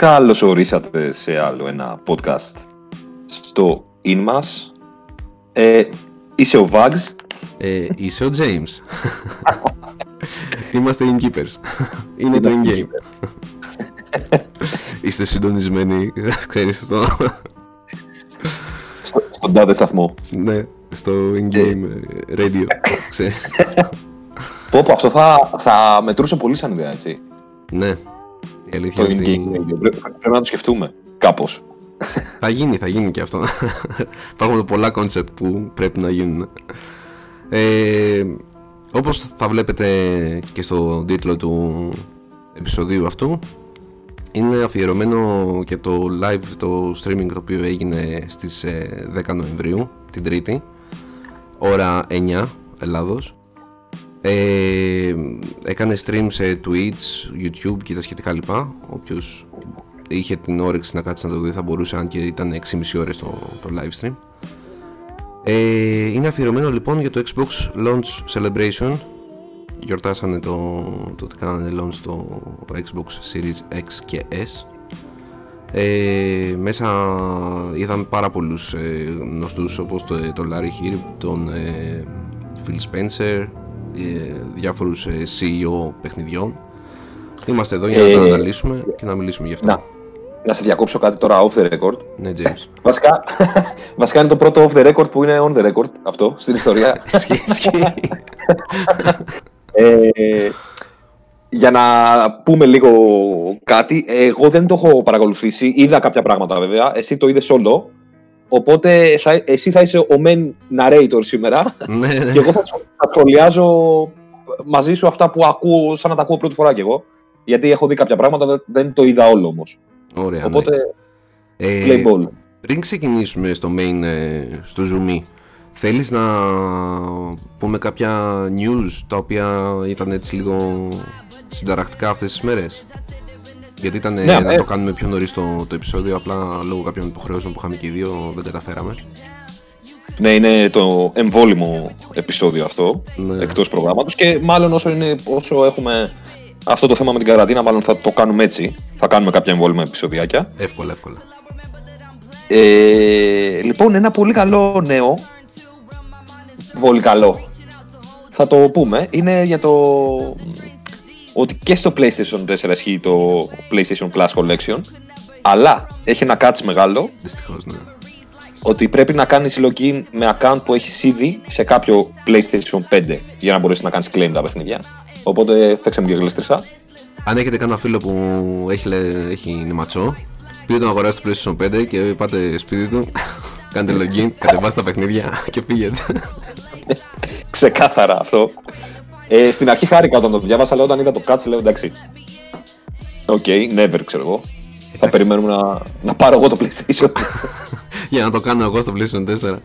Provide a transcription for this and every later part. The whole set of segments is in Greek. Καλώς ορίσατε σε άλλο ένα podcast στο InMAS. Είσαι ο Vags. Είσαι ο James. Είμαστε Inkeepers. Είναι το Ingame. Είστε συντονισμένοι, ξέρεις, στον τάδε σταθμό. Ναι, στο Endgame Radio, ξέρεις. Πω, αυτό θα μετρούσε πολύ σαν ιδέα, έτσι. Ναι, η αλήθεια είναι ότι... Πρέπει να το σκεφτούμε, κάπως. Θα γίνει και αυτό. Υπάρχουν πολλά concept που πρέπει να γίνουν. Όπως θα βλέπετε και στο τίτλο του επεισοδίου αυτού, είναι αφιερωμένο και το live, το streaming το οποίο έγινε στις 10 Νοεμβρίου, την Τρίτη, ώρα 9 Ελλάδος. Έκανε stream σε Twitch, YouTube και τα σχετικά λοιπά. Όποιος είχε την όρεξη να κάτσει να το δει θα μπορούσε, αν και ήταν 6,5 ώρες το live stream. Είναι αφιερωμένο λοιπόν για το Xbox Launch Celebration. Γιορτάσανε το ότι κάνανε launch στο Xbox Series X και S. Μέσα είδαμε πάρα πολλούς γνωστούς, όπως το Larry Hryb, τον Phil Spencer, διάφορους CEO παιχνιδιών. Είμαστε εδώ για να τα αναλύσουμε και να μιλήσουμε γι' αυτά. Να σε διακόψω κάτι τώρα off the record. Ναι, James. Βασικά είναι το πρώτο off the record που είναι on the record αυτό στην ιστορία. Για να πούμε λίγο κάτι, εγώ δεν το έχω παρακολουθήσει, είδα κάποια πράγματα βέβαια, εσύ το είδες όλο, οπότε εσύ θα είσαι ο main narrator σήμερα και εγώ θα σχολιάζω μαζί σου αυτά που ακούω, σαν να τα ακούω πρώτη φορά κι εγώ, γιατί έχω δει κάποια πράγματα, δεν το είδα όλο όμως. Ωραία, οπότε, play ball. Πριν ξεκινήσουμε στο main, στο zoom, θέλεις να πούμε κάποια news τα οποία ήταν έτσι λίγο συνταρακτικά αυτές τις μέρες? Γιατί ήταν να το κάνουμε πιο νωρίς το επεισόδιο, απλά λόγω κάποιων υποχρεώσεων που είχαμε και οι δύο δεν καταφέραμε. Ναι, είναι το εμβόλυμο επεισόδιο αυτό, εκτός προγράμματος, και μάλλον όσο έχουμε αυτό το θέμα με την καραντίνα, μάλλον θα το κάνουμε έτσι. Θα κάνουμε κάποια εμβόλυμα επεισοδιάκια. Εύκολα. Λοιπόν, ένα πολύ καλό νέο. Πολύ καλό. Θα το πούμε. Είναι για το ότι και στο PlayStation 4 ισχύει το PlayStation Plus Collection, αλλά έχει ένα catch μεγάλο. Δυστυχώς, ναι. Ότι πρέπει να κάνεις login με account που έχεις ήδη σε κάποιο PlayStation 5 για να μπορέσεις να κάνεις claim τα παιχνίδια. Οπότε φέξε μου και γλίστρισα. Αν έχετε κανένα φίλο που έχει νηματσό, πείτε τον αγοράσει το PlayStation 5 και πάτε σπίτι του. Κάντε login, κατεβάστε τα παιχνίδια και πήγαινε. Ξεκάθαρα αυτό. Στην αρχή χάρηκα όταν το διάβασα, αλλά όταν είδα το catch λέω εντάξει. Οκ, never, ξέρω εγώ. Θα περιμένουμε να πάρω εγώ το PlayStation. Για να το κάνω εγώ στο PlayStation 4.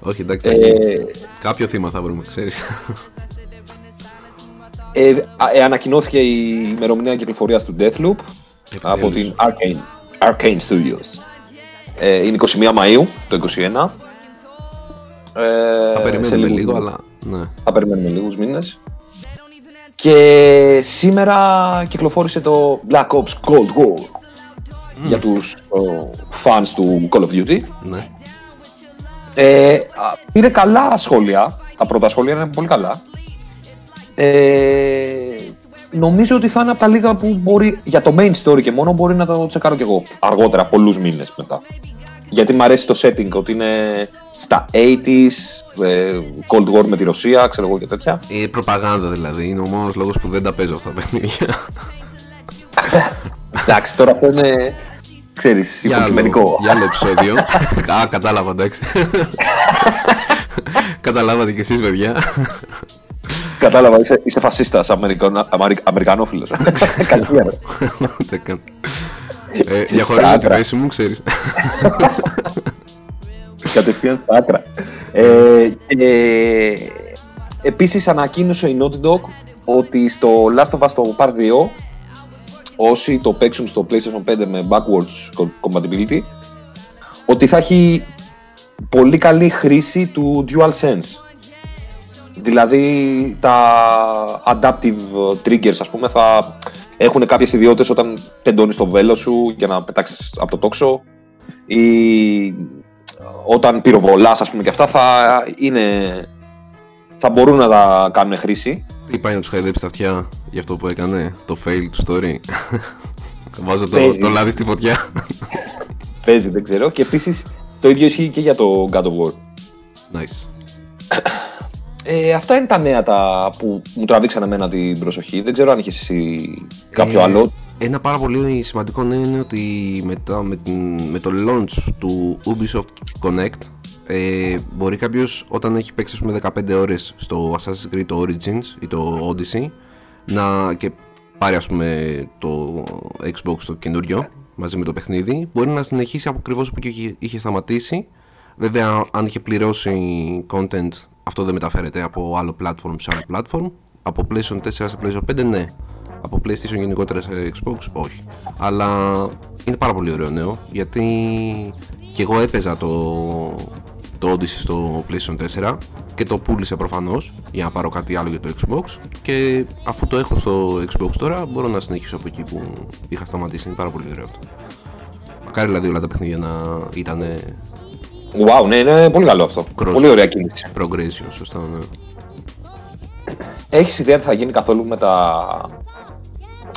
Όχι, εντάξει, κάποιο θύμα θα βρούμε, ξέρεις. Ανακοινώθηκε η ημερομηνία κυκλοφορίας του Deathloop από την Arcane Studios. Είναι 21 Μαΐου το 2021. Θα περιμένουμε λίγο, αλλά ναι. Θα περιμένουμε λίγους μήνες. Και σήμερα κυκλοφόρησε το Black Ops Cold War για τους fans του Call of Duty. Ναι. Πήρε καλά σχόλια. Τα πρώτα σχόλια είναι πολύ καλά. Νομίζω ότι θα είναι από τα λίγα που μπορεί, για το main story και μόνο, μπορεί να το τσεκάρω κι εγώ αργότερα, πολλούς μήνες μετά. Γιατί μου αρέσει το setting, ότι είναι στα 80s, Cold War με τη Ρωσία, ξέρω εγώ και τέτοια. Η προπαγάνδα δηλαδή, είναι ο μόνος λόγος που δεν τα παίζω αυτά τα παιχνίδια. Εντάξει, τώρα αυτό είναι, ξέρεις, υποκειμενικό. Για άλλο επεισόδιο. Α, κατάλαβα, εντάξει. Καταλάβατε κι εσείς, παιδιά. Κατάλαβα, είσαι φασίστας, αμερικανόφιλος. Καλημέρα. Διαχωρίζω τη θέση μου, ξέρεις. Κατευθείαν στα άκρα. Επίσης ανακοίνωσε η Naughty Dog ότι στο Last of Us Part 2, όσοι το παίξουν στο PlayStation 5 με backwards compatibility, ότι θα έχει πολύ καλή χρήση του DualSense. Δηλαδή τα adaptive triggers, ας πούμε, θα έχουν κάποιες ιδιότητες όταν τεντώνεις το βέλος σου για να πετάξεις από το τόξο, ή όταν πυροβολάς, ας πούμε, και αυτά θα είναι... θα μπορούν να τα κάνουν χρήση. Τι πάει να τους χαϊδέψει τα αυτιά για αυτό που έκανε, το fail του story. Βάζω το λάδι στη φωτιά. Παίζει, δεν ξέρω. Και επίσης το ίδιο ισχύει και για το God of War. Nice. Αυτά είναι τα νέα τα που μου τραβήξαν εμένα την προσοχή. Δεν ξέρω αν είχες εσύ κάποιο άλλο. Ένα πάρα πολύ σημαντικό νέο είναι ότι με το launch του Ubisoft Connect μπορεί κάποιος όταν έχει παίξει, ας πούμε, 15 ώρες στο Assassin's Creed Origins ή το Odyssey να και πάρει, ας πούμε, το Xbox το καινούριο μαζί με το παιχνίδι, μπορεί να συνεχίσει ακριβώς που είχε σταματήσει. Βέβαια, αν είχε πληρώσει content, αυτό δεν μεταφέρεται από άλλο platform σε άλλο platform. Από PlayStation 4 σε PlayStation 5, ναι. Από PlayStation γενικότερα σε Xbox, όχι. Αλλά είναι πάρα πολύ ωραίο νέο, γιατί και εγώ έπαιζα το Odyssey στο PlayStation 4 και το πούλησα προφανώς για να πάρω κάτι άλλο για το Xbox, και αφού το έχω στο Xbox τώρα μπορώ να συνεχίσω από εκεί που είχα σταματήσει. Είναι πάρα πολύ ωραίο αυτό. Μακάρι δηλαδή όλα τα παιχνίδια να ήταν... Wow, ναι, είναι πολύ καλό αυτό. Cross, πολύ ωραία κίνηση. Progression, σωστά, ναι. Έχεις ιδέα τι θα γίνει καθόλου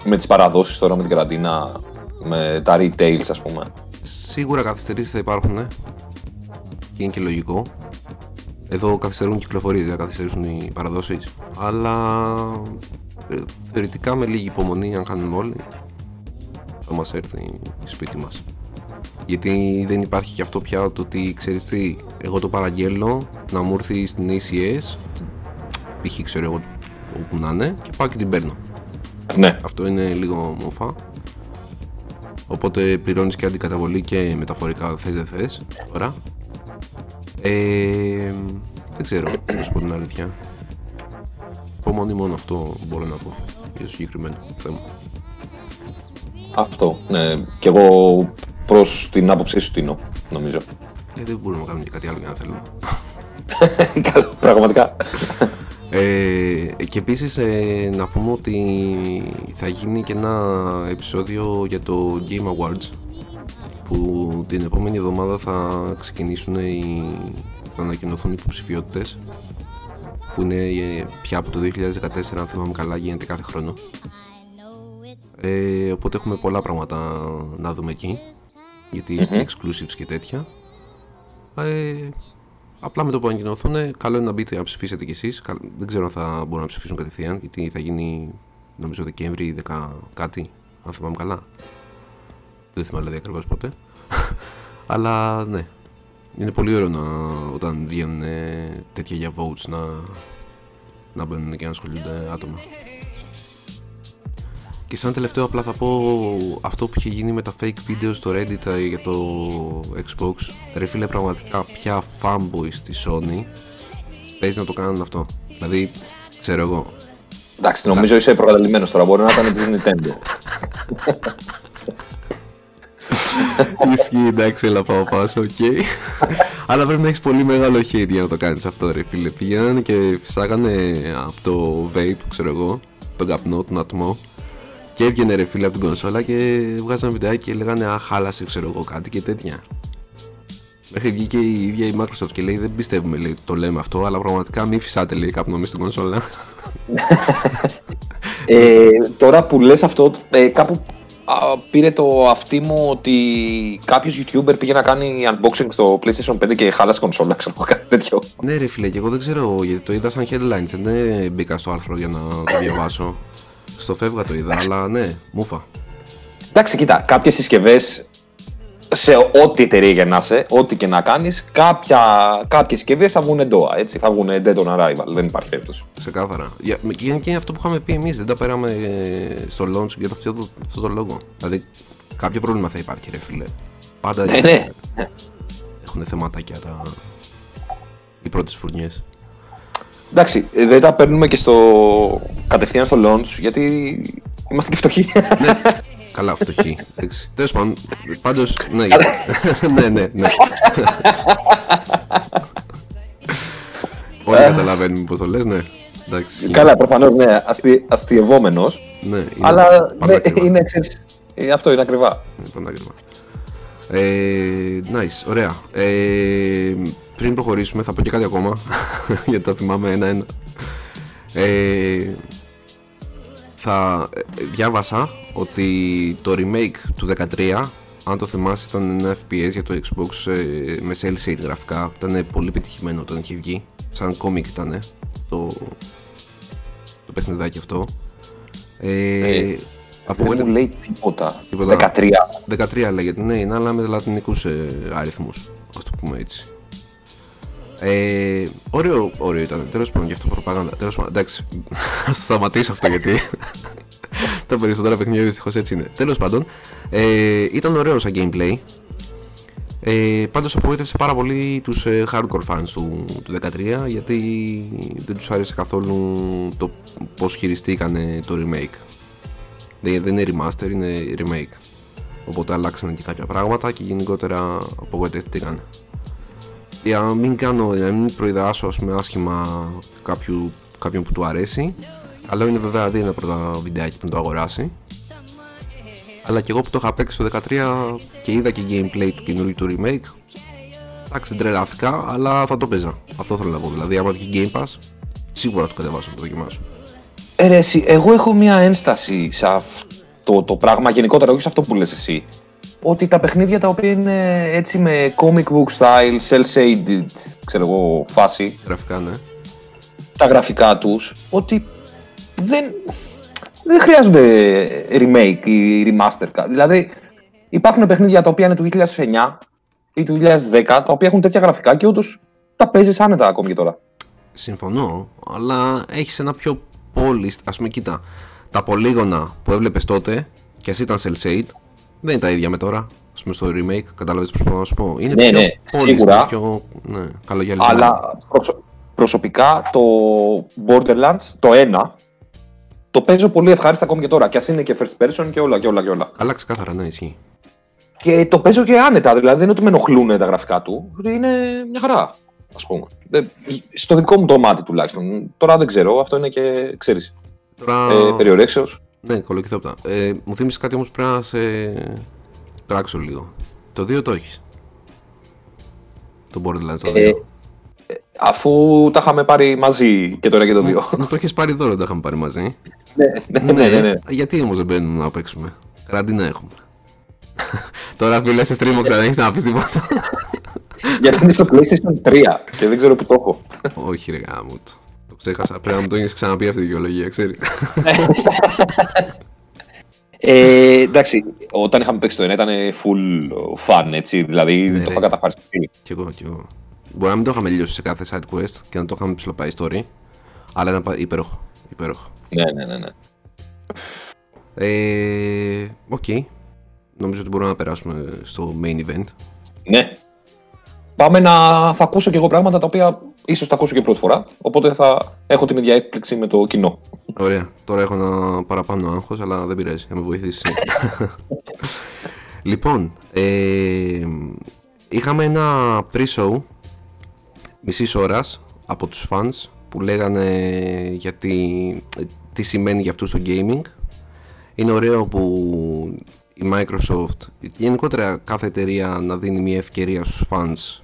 με τις παραδόσεις τώρα, με την καραντίνα, με τα retails, ας πούμε? Σίγουρα καθυστερήσεις θα υπάρχουν, ναι. Και είναι και λογικό. Εδώ καθυστερούν κυκλοφορίες, δεν καθυστερήσουν οι παραδόσεις. Αλλά θεωρητικά με λίγη υπομονή, αν κάνουμε όλοι, θα μας έρθει η σπίτι μας. Γιατί δεν υπάρχει και αυτό πια το ότι, ξέρεις τι, εγώ το παραγγέλνω να μου έρθει στην ACS, π.χ. ξέρω εγώ όπου να είναι, και πάω και την παίρνω. Ναι. Αυτό είναι λίγο μοφά. Οπότε πληρώνεις και αντικαταβολή και μεταφορικά, θες δεν θες. Ωραία. Δεν ξέρω, να σου πω την αλήθεια. Υπομονή, μόνο αυτό μπορώ να πω για το συγκεκριμένο θέμα. Αυτό, ναι, κι εγώ προς την άποψή σου τίνω, νομίζω. Δεν μπορούμε να κάνουμε και κάτι άλλο για να θέλουμε. Καλό, πραγματικά. Και επίσης να πούμε ότι θα γίνει και ένα επεισόδιο για το Game Awards, που την επόμενη εβδομάδα θα ξεκινήσουν θα ανακοινωθούν οι υποψηφιότητες, που είναι πια από το 2014, αν θυμάμαι καλά, γίνεται κάθε χρόνο. Οπότε έχουμε πολλά πράγματα να δούμε εκεί, γιατί έχει exclusives και τέτοια. Απλά με το που ανακοινωθούν, καλό είναι να μπείτε να ψηφίσετε κι εσείς. Δεν ξέρω αν θα μπορούν να ψηφίσουν κατευθείαν, γιατί θα γίνει νομίζω Δεκέμβρη ή 10 κάτι, αν θυμάμαι καλά. Δεν θυμάμαι δηλαδή ακριβώς πότε. Αλλά ναι, είναι πολύ ωραίο όταν βγαίνουν τέτοια για votes να μπαίνουν και να ασχολούνται άτομα. Και σαν τελευταίο απλά θα πω αυτό που είχε γίνει με τα fake videos στο Reddit για το Xbox. Ρε φίλε, πραγματικά πια fanboys στη Sony παίζει να το κάνουν αυτό. Δηλαδή, ξέρω εγώ. Εντάξει, νομίζω είσαι προκαταλημμένος τώρα, μπορεί να ήταν της Nintendo. Ισχύει, εντάξει, έλα πάω πάσο, οκ. Αλλά πρέπει να έχεις πολύ μεγάλο hate για να το κάνεις αυτό, ρε φίλε. Πήγαιναν και φυσάγανε από το vape, ξέρω εγώ, τον καπνό, τον ατμό. Και έβγαινε ρε φίλε από την κονσόλα και βγάζαν βιντεάκι και λέγανε «Α, χάλασε, ξέρω εγώ κάτι» και τέτοια. Μέχρι βγει και η ίδια η Microsoft και λέει «Δεν πιστεύουμε, λέει, το λέμε αυτό, αλλά πραγματικά μη φυσάτε», λέει, κάπου νομίζει την κονσόλα. Τώρα που λες αυτό, κάπου πήρε το αυτί μου ότι κάποιος YouTuber πήγε να κάνει unboxing στο PlayStation 5 και χάλασε κονσόλα, ξέρω κάτι τέτοιο. Ναι ρε φίλε, και εγώ δεν ξέρω, γιατί το είδα σαν headlines, δεν μπήκα στο άρθρο για να το διαβάσω. Στο φεύγα το είδα, αλλά ναι, μούφα. Εντάξει, κοίτα, κάποιες συσκευές, σε ό,τι εταιρεία για να είσαι, ό,τι και να κάνεις, κάποιες συσκευές θα βγουν DOA, έτσι, θα βγουν Dead on Arrival, δεν υπάρχει περίπτωση. Ξεκάθαρα. Και αυτό που είχαμε πει εμείς, δεν τα πέραμε στο launch για αυτό το λόγο. Δηλαδή, κάποιο πρόβλημα θα υπάρχει, ρε φίλε. Πάντα ναι. Έχουν θεματάκια οι πρώτες φουρνιές. Εντάξει, δεν τα παίρνουμε και κατευθείαν στο launch, γιατί είμαστε και φτωχοί. Ναι, καλά, φτωχοί. Τέλος πάντων, πάντως, ναι, ναι. Όλοι καταλαβαίνουμε πώς το λες, ναι. Εντάξει, καλά, προφανώς, ναι, αστειευόμενος. Ναι, είναι, αλλά είναι, ξέρεις, αυτό είναι ακριβά. Είναι πανάκριβα. Nice, ωραία. Πριν προχωρήσουμε, θα πω και κάτι ακόμα, γιατί τα θυμάμαι ένα-ένα. Θα διάβασα ότι το remake του 13, αν το θυμάσαι, ήταν ένα FPS για το Xbox με cel shaded γραφικά, που ήταν πολύ πετυχημένο όταν είχε βγει. Σαν comic ήταν το παιχνιδάκι αυτό. Δεν μου λέει τίποτα. 13 λέγεται, ναι, είναι, αλλά με λατινικούς αριθμούς, ας το πούμε έτσι. Ωραίο ήταν, τέλος πάντων, γι' αυτό προπαγάνδα. Τέλος πάντων, εντάξει, ας το σταματήσω αυτό, γιατί τα περισσότερα παιχνίδια δυστυχώς έτσι είναι. Τέλος πάντων, ήταν ωραίο σαν gameplay. Πάντως απογοήτευσε πάρα πολύ τους hardcore fans του 13, γιατί δεν τους άρεσε καθόλου το πώς χειριστήκανε το remake. Δεν είναι remaster, είναι remake. Οπότε αλλάξανε και κάποια πράγματα και γενικότερα απογοητευτήκαν. Για να μην προειδεάσω, ας πούμε, άσχημα κάποιον που του αρέσει, αλλά είναι βέβαια δεν είναι πρώτα βιντεάκι που το αγοράσει. Αλλά και εγώ που το είχα παίξει το 13 και είδα και gameplay του καινούργιου του remake, εντάξει, τρελαθήκα, αλλά θα το παίζα. Αυτό θέλω να πω. Δηλαδή, άμα βγει Game Pass, σίγουρα το κατεβάσω να το δοκιμάσω. Εγώ έχω μια ένσταση σε αυτό το πράγμα, γενικότερα, όχι σε αυτό που λες εσύ. Ότι τα παιχνίδια τα οποία είναι έτσι με comic book style, cel-shaded, ξέρω εγώ, φάση. Γραφικά, ναι. Τα γραφικά τους, ότι δεν χρειάζονται remake ή remaster. Δηλαδή, υπάρχουν παιχνίδια τα οποία είναι του 2009 ή του 2010, τα οποία έχουν τέτοια γραφικά και όντως τα παίζεις άνετα ακόμη και τώρα. Συμφωνώ, αλλά έχεις ένα πιο polished, ας πούμε, κοίτα, τα πολύγωνα που έβλεπες τότε, κι ας ήταν cel-shade, δεν είναι τα ίδια με τώρα, ας πούμε, στο remake, κατάλαβες πώς να σου πω. Είναι ναι, πιο σίγουρα, πιο, ναι, καλογιαλισμένο. Αλλά προσωπικά το Borderlands, το 1, το παίζω πολύ ευχάριστα ακόμη και τώρα, κι ας είναι και first person και όλα. Αλλά ξεκάθαρα, ναι, ισχύει. Και το παίζω και άνετα, δηλαδή δεν είναι ότι με ενοχλούν τα γραφικά του, είναι μια χαρά, ας πούμε. Στο δικό μου το μάτι τουλάχιστον, τώρα δεν ξέρω, αυτό είναι και, ξέρεις, περιορέξεως. Ναι, κολοκυθόπτα. Μου θύμισε κάτι όμως, πρέπει να σε τράξω λίγο. Το 2 το έχεις. Το Borderlands το 2. Αφού τα είχαμε πάρει μαζί και τώρα και το 2. Το έχεις πάρει τώρα, τα είχαμε πάρει μαζί. Ναι. Γιατί όμως δεν μπαίνουμε να παίξουμε. Καραντίνα έχουμε. Τώρα που λες σε stream ξανά έχεις να πεις τίποτα. Γιατί είναι στο PlayStation 3 και δεν ξέρω που το έχω. Όχι ρε γάμο του. Ξέχασα, πρέπει να μου το έχεις ξαναπεί αυτή τη δικαιολογία, ξέρει. Εντάξει, όταν είχαμε παίξει το 1 ήταν full fun, έτσι, δηλαδή ναι, το είχα καταφαριστεί. Κι εγώ. Μπορεί να μην το είχαμε λιώσει σε κάθε side quest και να το είχαμε ψηλοπάει story, αλλά ήταν υπέροχο. Ναι. Okay. Νομίζω ότι μπορούμε να περάσουμε στο main event. Ναι. Πάμε να θα ακούσω και εγώ πράγματα τα οποία ίσως τα ακούσω και πρώτη φορά, οπότε θα έχω την ίδια έκπληξη με το κοινό. Ωραία, τώρα έχω ένα παραπάνω άγχος, αλλά δεν πειράζει, θα με βοηθήσει. Λοιπόν, είχαμε ένα pre-show μισής ώρας από τους fans που λέγανε τι σημαίνει για αυτούς το gaming. Είναι ωραίο που η Microsoft, γενικότερα κάθε εταιρεία, να δίνει μια ευκαιρία στους fans,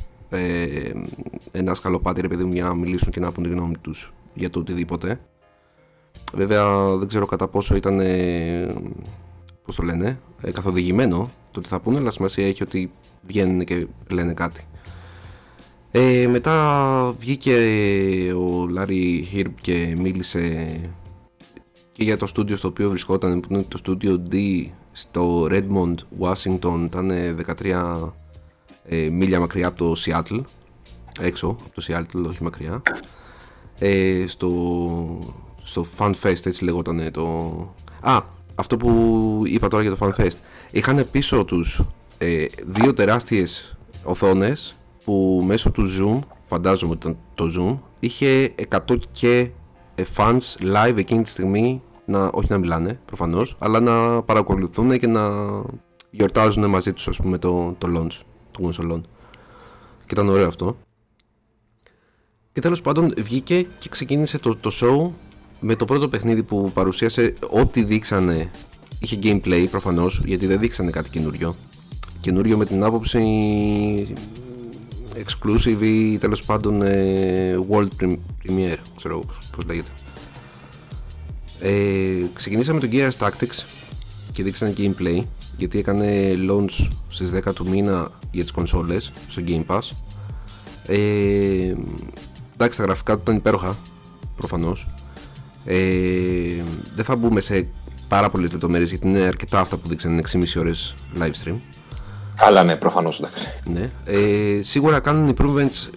ένα σκαλοπάτι, ρε παιδί μου, για να μιλήσουν και να πούν τη γνώμη τους για το οτιδήποτε. Βέβαια δεν ξέρω κατά πόσο ήταν καθοδηγημένο το τι θα πούνε, αλλά σημασία έχει ότι βγαίνουν και λένε κάτι. Μετά βγήκε ο Larry Hryb και μίλησε και για το στούντιο στο οποίο βρισκόταν, που είναι το στούντιο D στο Redmond, Washington, ήταν 13 μίλια μακριά από το Seattle, έξω από το Seattle, όχι μακριά, στο FanFest, έτσι λεγόταν το... αυτό που είπα τώρα για το FanFest, είχαν πίσω τους δύο τεράστιες οθόνες που μέσω του Zoom, φαντάζομαι ότι ήταν το Zoom, είχε 100 και fans live εκείνη τη στιγμή, όχι να μιλάνε προφανώς, αλλά να παρακολουθούν και να γιορτάζουν μαζί τους, ας πούμε, το launch. Και ήταν ωραίο αυτό. Και τέλος πάντων βγήκε και ξεκίνησε το show με το πρώτο παιχνίδι που παρουσίασε. Ό,τι δείξανε είχε gameplay προφανώς, γιατί δεν δείξανε κάτι καινούριο. Καινούριο με την άποψη exclusive ή τέλος πάντων world premiere, ξέρω πώς λέγεται. Ξεκινήσαμε το Gears Tactics και δείξανε gameplay, γιατί έκανε launch στις 10 του μήνα για τις κονσόλες στο Game Pass. Εντάξει, τα γραφικά του ήταν υπέροχα προφανώς. Δεν θα μπούμε σε πάρα πολλές λεπτομέρειες, γιατί είναι αρκετά αυτά που δείξανε, 6,5 ώρες live stream. Αλλά ναι, προφανώς, εντάξει. Ναι. Σίγουρα κάνουν improvements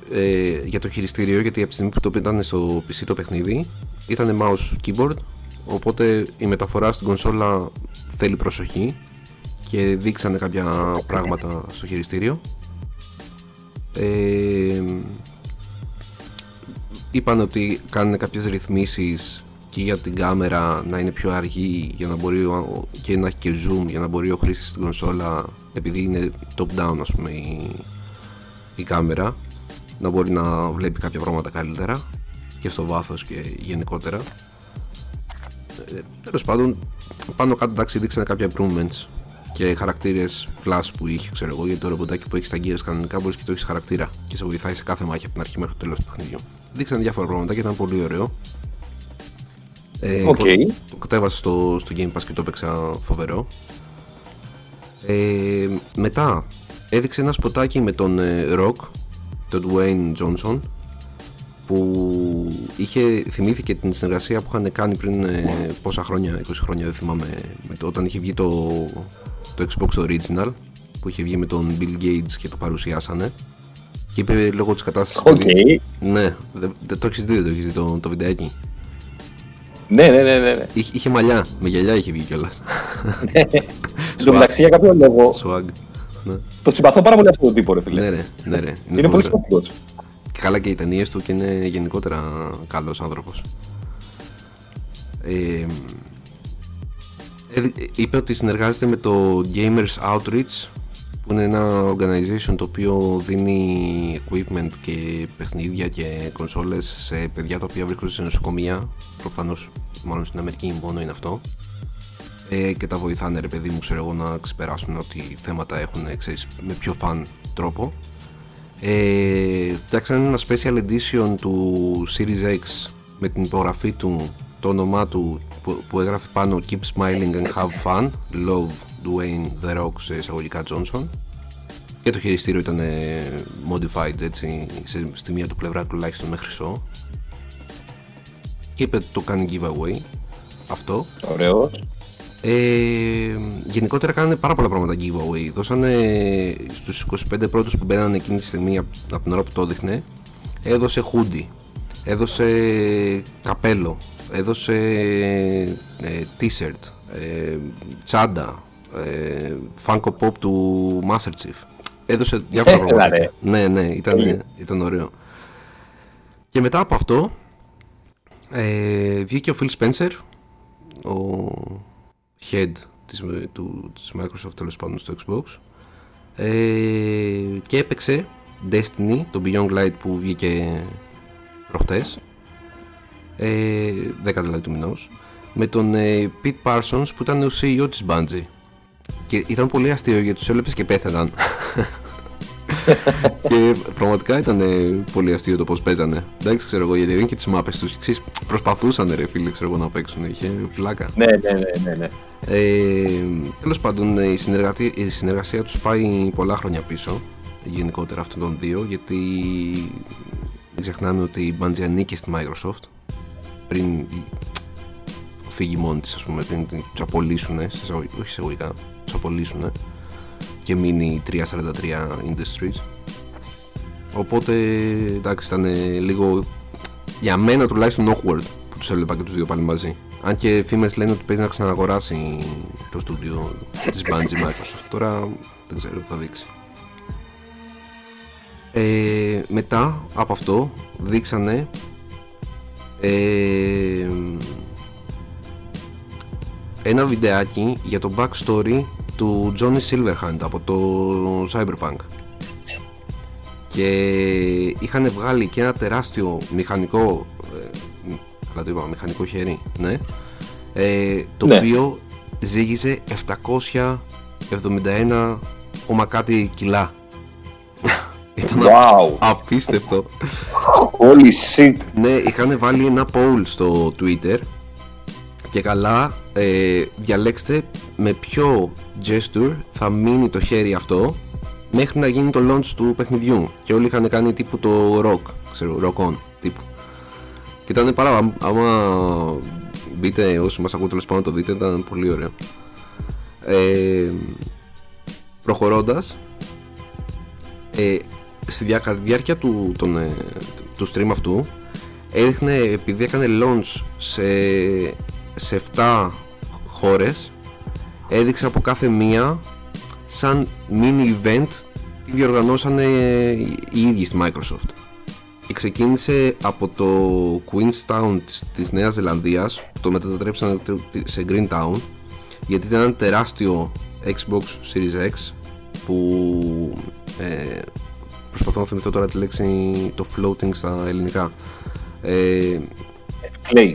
για το χειριστήριο, γιατί από τη στιγμή που το ήταν στο PC το παιχνίδι ήταν mouse keyboard, οπότε η μεταφορά στην κονσόλα θέλει προσοχή και δείξανε κάποια πράγματα στο χειριστήριο. Είπαν ότι κάνουν κάποιες ρυθμίσεις και για την κάμερα να είναι πιο αργή, για να μπορεί και να έχει και zoom, για να μπορεί ο χρήστης στην κονσόλα, επειδή είναι top-down ας πούμε η κάμερα, να μπορεί να βλέπει κάποια πράγματα καλύτερα και στο βάθος και γενικότερα. Τέλος πάντων, πάνω κάτω εντάξει δείξανε κάποια improvements και χαρακτήρες plus που είχε, ξέρω εγώ, γιατί το ρομποτάκι που έχει στα Gears κανονικά μπορείς και το έχεις χαρακτήρα και σε βοηθάει σε κάθε μάχη από την αρχή μέχρι το τέλος του παιχνιδιού. Δείξανε διάφορα πράγματα και ήταν πολύ ωραίο. Το κατέβασα στο Game Pass και το έπαιξα, φοβερό. Μετά έδειξε ένα σποτάκι με τον Rock, τον Dwayne Johnson, που θυμήθηκε την συνεργασία που είχαν κάνει πριν πόσα χρόνια, 20 χρόνια δεν θυμάμαι, όταν είχε βγει το Xbox Original που είχε βγει με τον Bill Gates και το παρουσιάσανε. Και είπε λόγω της κατάστασης... Ναι, το έχεις δει το βιντεάκι. Ναι. Είχε μαλλιά, με γυαλιά είχε βγει κιόλας. Στο μεταξύ, για κάποιο λόγο. Swag. Το συμπαθώ πάρα πολύ αυτόν τον τύπο, ρε φίλε. Ναι. Είναι πολύ σημαντικός. Και καλά και οι ταινίες του, και είναι γενικότερα καλός άνθρωπος. Είπε ότι συνεργάζεται με το Gamers Outreach, που είναι ένα organization το οποίο δίνει equipment και παιχνίδια και κονσόλες σε παιδιά τα οποία βρίσκονται σε νοσοκομεία. Προφανώς, μάλλον στην Αμερική μόνο είναι αυτό. Και τα βοηθάνε, ρε παιδί μου, ξέρω εγώ, να ξεπεράσουν ό,τι θέματα έχουν, ξέρεις, με πιο φαν τρόπο. Φτιάξανε ένα special edition του Series X με την υπογραφή του, το όνομά του που έγραφε πάνω Keep smiling and have fun, love Dwayne The Rock, σε εισαγωγικά Johnson. Και το χειριστήριο ήταν modified, έτσι, στη μία του πλευρά τουλάχιστον με χρυσό. Και είπε ότι το κάνει giveaway αυτό. Ωραίο. Γενικότερα κάνανε πάρα πολλά πράγματα giveaway. Δώσανε στους 25 πρώτους που μπαίνανε εκείνη τη στιγμή από την ώρα που το έδειχνε. Έδωσε hoodie, έδωσε καπέλο, έδωσε t-shirt, τσάντα, Funko Pop του Master Chief. Έδωσε διάφορα πράγματα. Ναι, ήταν ωραίο. Και μετά από αυτό βγήκε ο Phil Spencer, ο head της Microsoft, τέλος πάντων, στο Xbox, και έπαιξε Destiny, το Beyond Light που βγήκε προχτές, 10 δηλαδή του μηνός, με τον Pete Parsons που ήταν ο CEO της Bungie. Και ήταν πολύ αστείο, γιατί τους έβλεπες και πέθαναν. Και πραγματικά ήταν πολύ αστείο το πώς παίζανε. Εντάξει, ξέρω εγώ, γιατί δεν και τις μάπες τους. Προσπαθούσαν, ρε φίλε, ξέρω εγώ, να παίξουν. Είχε πλάκα. Ναι. Τέλος πάντων, η συνεργασία τους πάει πολλά χρόνια πίσω. Γενικότερα αυτών των δύο, γιατί μην ξεχνάμε ότι η Bungie ανήκε στη Microsoft πριν φύγει μόνη της, ας πούμε, πριν τους απολύσουνε. Όχι εισαγωγικά, τους απολύσουνε και μείνει 343 Industries. Οπότε εντάξει, ήταν λίγο, για μένα τουλάχιστον, awkward που τους έβλεπα και τους δύο πάλι μαζί. Αν και φήμες λένε ότι παίζει να ξαναγοράσει το στούντιο της Bungie Microsoft. Τώρα δεν ξέρω, θα δείξει. Μετά από αυτό δείξανε ένα βιντεάκι για το backstory του Johnny Silverhand από το Cyberpunk. και είχαν βγάλει και ένα τεράστιο μηχανικό, αλλά το είπαμε μηχανικό χέρι, ναι, το ναι. οποίο ζύγιζε 771 κόμμα κάτι κιλά. Ήταν wow. απίστευτο. Holy shit. Ναι, είχαν βάλει ένα poll στο Twitter και καλά, διαλέξτε με ποιο gesture θα μείνει το χέρι αυτό μέχρι να γίνει το launch του παιχνιδιού, και όλοι είχαν κάνει τύπου το rock, ξέρω, rock on τύπου. Και ήταν πάρα, άμα μπείτε όσοι μας ακούτε τέλος πάντων το δείτε, ήταν πολύ ωραίο. Προχωρώντας, στη διάρκεια του stream αυτού έδειχνε, επειδή έκανε launch σε 7 χώρες, έδειξε από κάθε μία σαν mini event τι διοργανώσανε οι ίδιοι στη Microsoft, και ξεκίνησε από το Queenstown της Νέας Ζηλανδίας, το μετατρέψαν σε Greentown, γιατί ήταν ένα τεράστιο Xbox Series X που προσπαθώ να θυμηθώ τώρα τη λέξη, το floating στα ελληνικά, Play.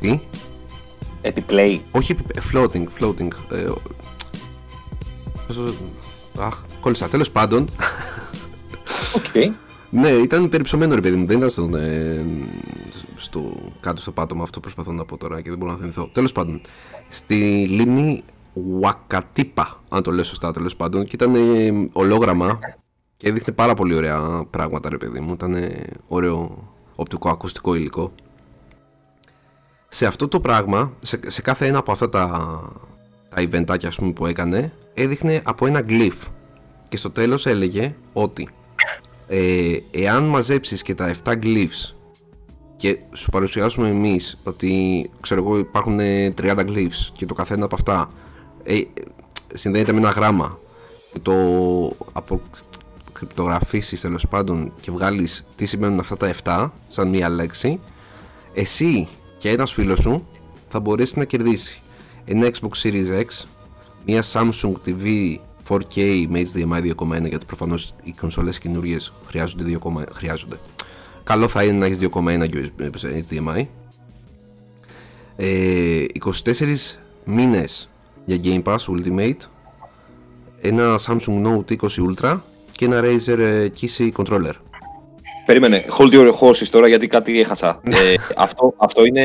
Τι? Επιπλέει. Όχι floating. Αχ, κόλλησα, τέλος πάντων. Okay. Ναι, ήταν περιψωμένο ρε παιδί μου, δεν ήταν κάτω στο πάτωμα, αυτό προσπαθώ να πω τώρα και δεν μπορώ να θυμηθώ. Τέλος πάντων, στη λίμνη Ουακατίπα, αν το λέω σωστά τέλος πάντων, και ήταν ολόγραμμα και έδειχνε πάρα πολύ ωραία πράγματα ρε παιδί μου, ήταν ωραίο οπτικοακουστικό υλικό. Σε αυτό το πράγμα, σε κάθε ένα από αυτά τα eventάκια ας πούμε που έκανε, έδειχνε από ένα glyph και στο τέλος έλεγε ότι εάν μαζέψεις και τα 7 glyphs και σου παρουσιάσουμε εμείς ότι ξέρω εγώ υπάρχουν 30 glyphs και το καθένα από αυτά συνδέεται με ένα γράμμα και το αποκρυπτογραφήσεις τέλος πάντων και βγάλεις τι σημαίνουν αυτά τα 7 σαν μία λέξη, εσύ και ένας φίλος σου θα μπορέσει να κερδίσει ένα Xbox Series X, μια Samsung TV 4K με HDMI 2.1, γιατί προφανώς οι κονσόλες καινούργιες χρειάζονται. Καλό θα είναι να έχεις 2.1 HDMI, 24 μήνες για Game Pass Ultimate, ένα Samsung Note 20 Ultra και ένα Razer Kiss Controller. Περίμενε, hold your horses τώρα γιατί κάτι έχασα. Αυτό είναι.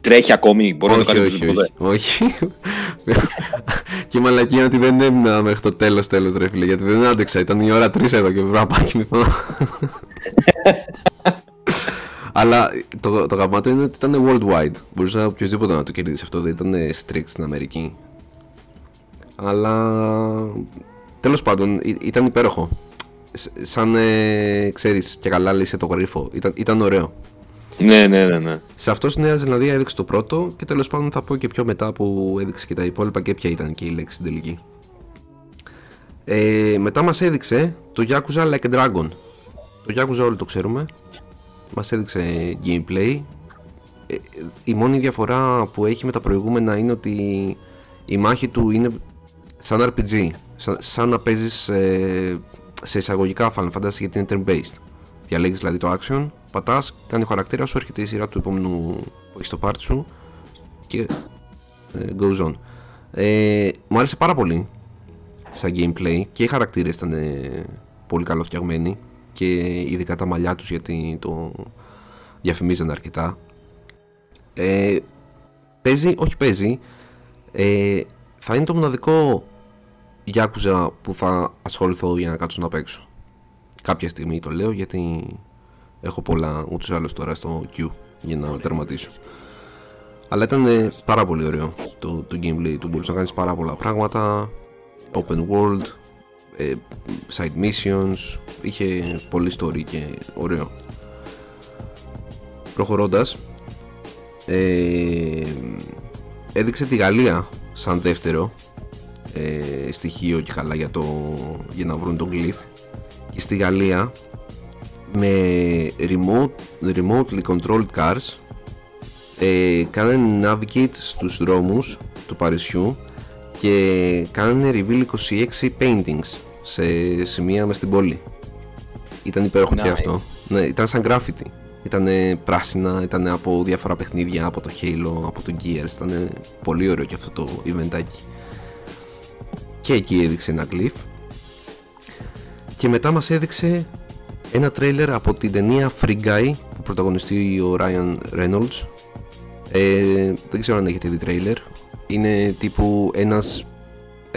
Τρέχει ακόμη, μπορεί να το κάνει τίποτα. Όχι. Και η μαλακία ότι δεν έμεινα μέχρι το τέλος ρε φίλε, γιατί δεν άντεξα. Ήταν η ώρα 3 εδώ και βράδυ πάει κοιμηθώ. Αλλά το γαμάτο είναι ότι ήταν worldwide. Μπορούσε οποιοδήποτε να το κερδίσει αυτό, δεν ήταν strict στην Αμερική. Αλλά τέλος πάντων ήταν υπέροχο. Σαν ξέρεις και καλά λύσε το γρίφο, ήταν ωραίο. Ναι. Σε αυτό στη Νέα Ζηλανδία έδειξε το πρώτο και τέλος πάντων θα πω και πιο μετά που έδειξε και τα υπόλοιπα και ποια ήταν και η λέξη στην τελική. Μετά μας έδειξε το Yakuza Like a Dragon. Το Yakuza όλοι το ξέρουμε. Μας έδειξε gameplay. Η μόνη διαφορά που έχει με τα προηγούμενα είναι ότι η μάχη του είναι σαν RPG, σαν να παίζεις σε εισαγωγικά Final Fantasy, γιατί είναι turn-based. Διαλέγεις δηλαδή το action, πατάς, κάνει ο χαρακτήρα σου, έρχεται η σειρά του επόμενου που έχεις το part σου και goes on. Μου άρεσε πάρα πολύ σαν gameplay και οι χαρακτήρες ήταν πολύ καλοφτιαγμένοι και ειδικά τα μαλλιά τους, γιατί το διαφημίζαν αρκετά. Θα είναι το μοναδικό Yakuza που θα ασχοληθώ για να κάτσω να παίξω. Κάποια στιγμή το λέω γιατί έχω πολλά ούτως ή άλλως τώρα στο Q για να τερματίσω. Αλλά ήταν πάρα πολύ ωραίο το gameplay του, μπορούσε να κάνεις πάρα πολλά πράγματα, open world, side missions, είχε πολύ story και ωραίο. Προχωρώντας, έδειξε τη Γαλλία σαν δεύτερο στοιχείο και καλά για να βρουν τον glyph, και στη Γαλλία με remotely controlled cars κάνανε navigate στους δρόμους του Παρισιού και κάνανε reveal 26 paintings σε σημεία μες στην πόλη. Ήταν υπέροχο και αυτό. Ναι, ήταν σαν graffiti. Ήταν πράσινα, ήταν από διάφορα παιχνίδια, από το Halo, από το Gears. Ήταν πολύ ωραίο και αυτό το eventάκι. Και εκεί έδειξε ένα cliff. Και μετά μας έδειξε ένα τρέιλερ από την ταινία Free Guy που πρωταγωνιστεί ο Ryan Reynolds. Δεν ξέρω αν έχετε δει τρέιλερ. Είναι τύπου ένας,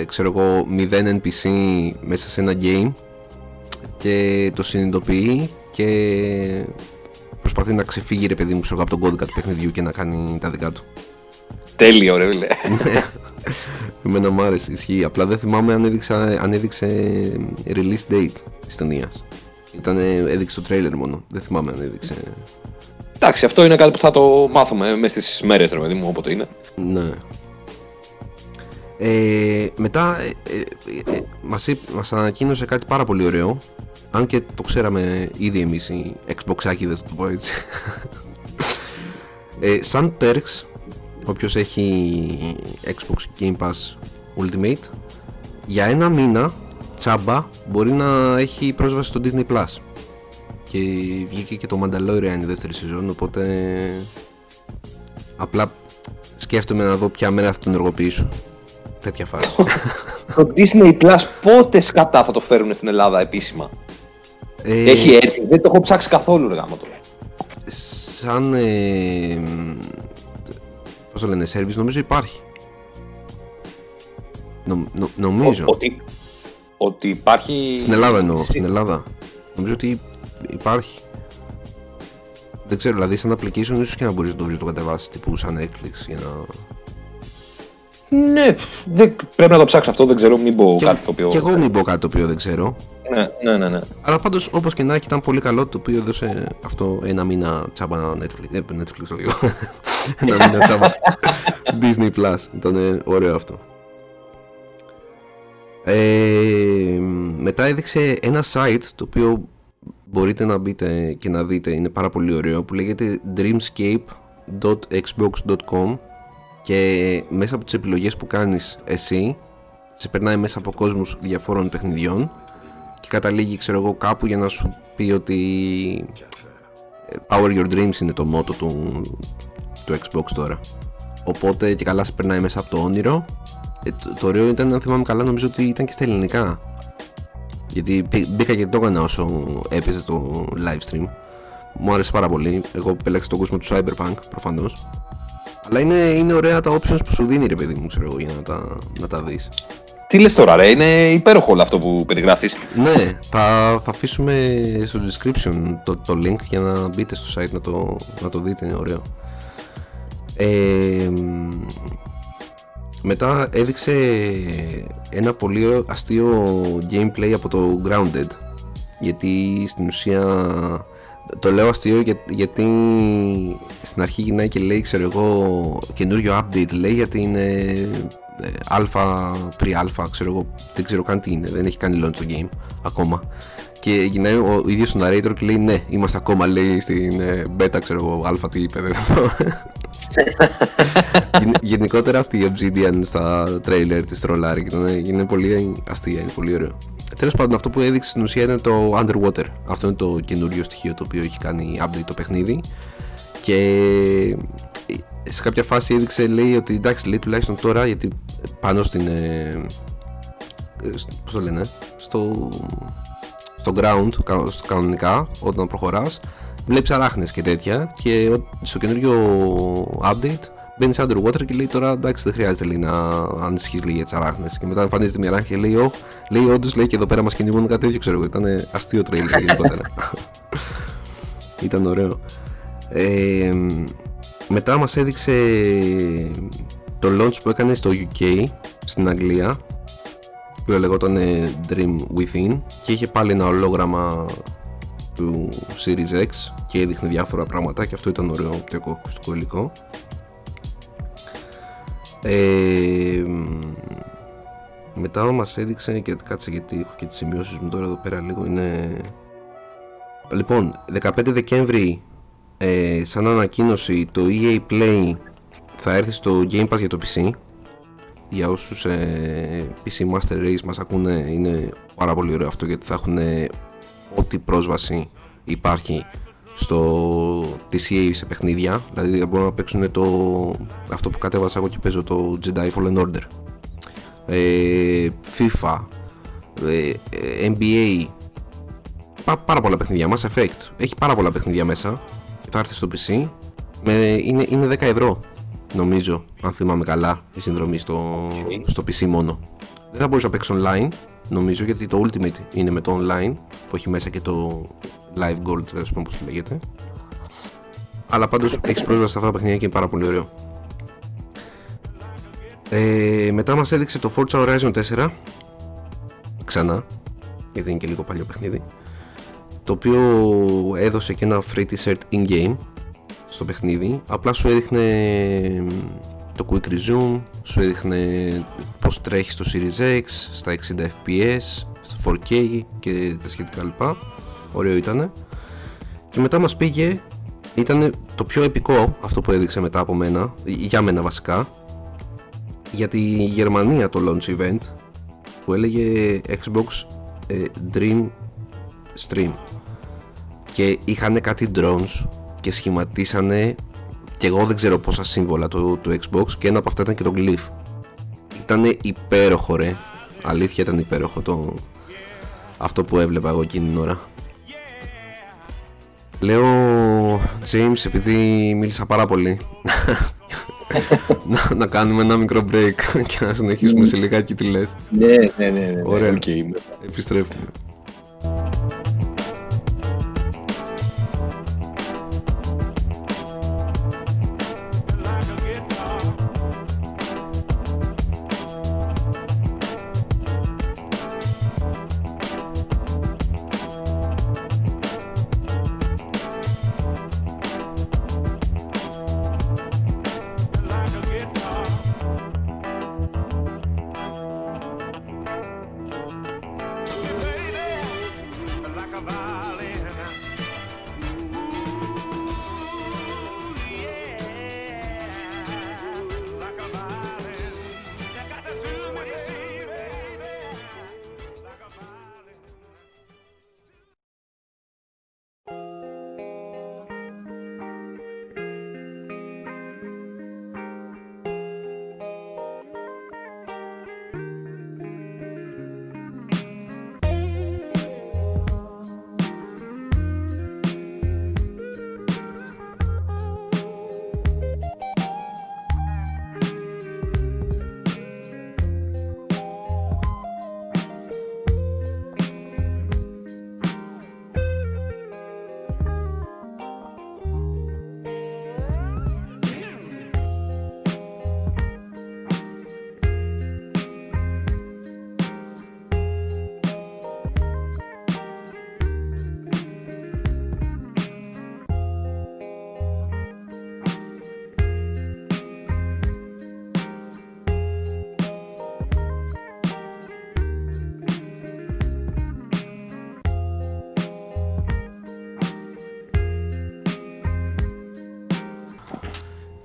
ξέρω εγώ, 0 NPC μέσα σε ένα game και το συνειδητοποιεί και προσπαθεί να ξεφύγει, ρε παιδί μου, ξέρω, από τον κώδικα του παιχνιδιού και να κάνει τα δικά του. Τέλειο, ρε φίλε. Εμένα μου άρεσε, ισχύει. Απλά δεν θυμάμαι αν έδειξε release date της ταινίας. Έδειξε το trailer μόνο, δεν θυμάμαι αν έδειξε. Εντάξει, αυτό είναι κάτι που θα το μάθουμε μέσα στις μέρες, ρε παιδί μου, όποτε είναι. Ναι. Μετά μας ανακοίνωσε κάτι πάρα πολύ ωραίο. Αν και το ξέραμε ήδη εμείς οι Xboxάκηδες, θα το πω έτσι. Σαν perks, όποιος έχει Xbox Game Pass Ultimate, για ένα μήνα τσάμπα μπορεί να έχει πρόσβαση στο Disney Plus. Και βγήκε και το Mandalorian η δεύτερη σεζόν, οπότε απλά σκέφτομαι να δω ποια μέρα θα τον ενεργοποιήσω. Τέτοια φάση. Το Disney Plus πότε σκατά θα το φέρουν στην Ελλάδα επίσημα? Έχει έρθει, δεν το έχω ψάξει καθόλου, ρε γάμο το. Σαν πώς το λένε, service νομίζω υπάρχει. Νομίζω ότι υπάρχει. Στην Ελλάδα εννοώ, στην Ελλάδα. Νομίζω ότι υπάρχει. Δεν ξέρω, δηλαδή σαν application ίσως και να μπορείς να το κατεβάσεις τύπου σαν Netflix για να... Ναι, πρέπει να το ψάξω αυτό, δεν ξέρω, μην πω κάτι το οποίο... Κι εγώ μην πω κάτι το οποίο δεν ξέρω. Ναι. Αλλά πάντως, όπως και να έχει, ήταν πολύ καλό το οποίο έδωσε αυτό ένα μήνα τσάμπα Netflix. Netflix λίγο. Ένα μήνα τσάμπα Disney Plus. Ήταν ωραίο αυτό. Μετά έδειξε ένα site το οποίο μπορείτε να μπείτε και να δείτε, είναι πάρα πολύ ωραίο, που λέγεται dreamscape.xbox.com. Και μέσα από τις επιλογές που κάνεις εσύ, σε περνάει μέσα από κόσμους διαφόρων παιχνιδιών και καταλήγει, ξέρω εγώ, κάπου για να σου πει ότι Power Your Dreams είναι το μότο του Xbox τώρα. Οπότε και καλά σε περνάει μέσα από το όνειρο. Το ωραίο ήταν, αν θυμάμαι καλά, νομίζω ότι ήταν και στα ελληνικά. Γιατί μπήκα και το έκανα όσο έπαιζε το live stream. Μου άρεσε πάρα πολύ. Εγώ επέλεξα τον κόσμο του Cyberpunk, προφανώς. Αλλά είναι ωραία τα options που σου δίνει, ρε παιδί μου, ξέρω εγώ, για να τα δεις. Τι λες τώρα, ρε, είναι υπέροχο όλο αυτό που περιγράφεις. Ναι, θα αφήσουμε στο description το link για να μπείτε στο site να το δείτε, είναι ωραίο. Μετά έδειξε ένα πολύ αστείο gameplay από το Grounded. Γιατί στην ουσία... Το λέω αστείο γιατί στην αρχή γυρνάει και λέει, ξέρω εγώ, καινούριο update λέει, γιατί είναι αλφα, pre-αλφα, ξέρω εγώ, δεν ξέρω καν τι είναι, δεν έχει κάνει launch το game ακόμα. Και γυρνάει ο ίδιος ο narrator και λέει, ναι, είμαστε ακόμα, λέει, στην beta, ξέρω εγώ, αλφα τι είπε. Γενικότερα αυτή η Obsidian στα trailer της τρολάρει, είναι πολύ αστεία, είναι πολύ ωραίο. Τέλος πάντων, αυτό που έδειξε στην ουσία είναι το Underwater. Αυτό είναι το καινούριο στοιχείο το οποίο έχει κάνει update το παιχνίδι. Και σε κάποια φάση έδειξε, λέει, ότι εντάξει, λέει, τουλάχιστον τώρα, γιατί πάνω στην... πώς το λένε, στο ground, στο κανονικά, όταν προχωράς, βλέπεις αράχνες και τέτοια. Και στο καινούριο update μπαίνεις underwater και λέει, τώρα εντάξει, δεν χρειάζεται, λέει, να ανησυχείς για τις αράχνες. Και μετά εμφανίζεται μια αράχνη και λέει, όχ, λέει, όντως, λέει, και εδώ πέρα μας κυνηγούν κάτι τέτοιο, ξέρω εγώ. Ήταν αστείο τρέιλερ γενικότερα. Ήταν ωραίο. Μετά μας έδειξε το launch που έκανε στο UK, στην Αγγλία, που λεγόταν Dream Within, και είχε πάλι ένα ολόγραμμα του Series X και έδειχνε διάφορα πράγματα, και αυτό ήταν ωραίο οπτικοακουστικό υλικό. Μετά μας έδειξε, και κάτσε γιατί έχω και τις σημειώσεις μου τώρα εδώ πέρα λίγο, είναι... Λοιπόν, 15 Δεκέμβρη, σαν ανακοίνωση, το EA Play θα έρθει στο Game Pass για το PC. Για όσους PC Master Race μας ακούνε, είναι πάρα πολύ ωραίο αυτό, γιατί θα έχουν ό,τι πρόσβαση υπάρχει στο TCA σε παιχνίδια, δηλαδή δεν μπορούν να παίξουν αυτό που κατέβασα εγώ και παίζω, το Jedi Fallen Order, FIFA, NBA, πάρα πολλά παιχνίδια, Mass Effect, έχει πάρα πολλά παιχνίδια μέσα. Θα έρθει στο PC, είναι 10 ευρώ νομίζω, αν θυμάμαι καλά, η συνδρομή στο PC μόνο. Δεν θα μπορείς να παίξεις online νομίζω, γιατί το Ultimate είναι με το online που έχει μέσα και το Live Gold, ας πούμε, όπως λέγεται. Αλλά πάντως έχεις πρόσβαση σε αυτά τα παιχνίδια και είναι πάρα πολύ ωραίο. Μετά μας έδειξε το Forza Horizon 4 ξανά, γιατί είναι και λίγο παλιό παιχνίδι, το οποίο έδωσε και ένα free t-shirt in-game στο παιχνίδι. Απλά σου έδειχνε το quick resume, σου έδειχνε πως τρέχει στο Series X, στα 60 fps, στα 4K και τα σχετικά λοιπά. Ωραίο ήτανε. Και μετά μας πήγε, ήτανε το πιο επικό αυτό που έδειξε μετά από μένα, για μένα βασικά, για τη Γερμανία το launch event, που έλεγε Xbox Dream Stream, και είχανε κάτι drones και σχηματίσανε, και εγώ δεν ξέρω πόσα σύμβολα του Xbox, και ένα από αυτά ήταν και το Glyph. Ήτανε υπέροχο ρε, αλήθεια ήταν υπέροχο αυτό που έβλεπα εγώ εκείνη την ώρα. Λέω, James, επειδή μίλησα πάρα πολύ, να κάνουμε ένα μικρό break και να συνεχίσουμε σε λιγάκι, τι λες? Ναι. Ωραία, okay. Επιστρέφουμε.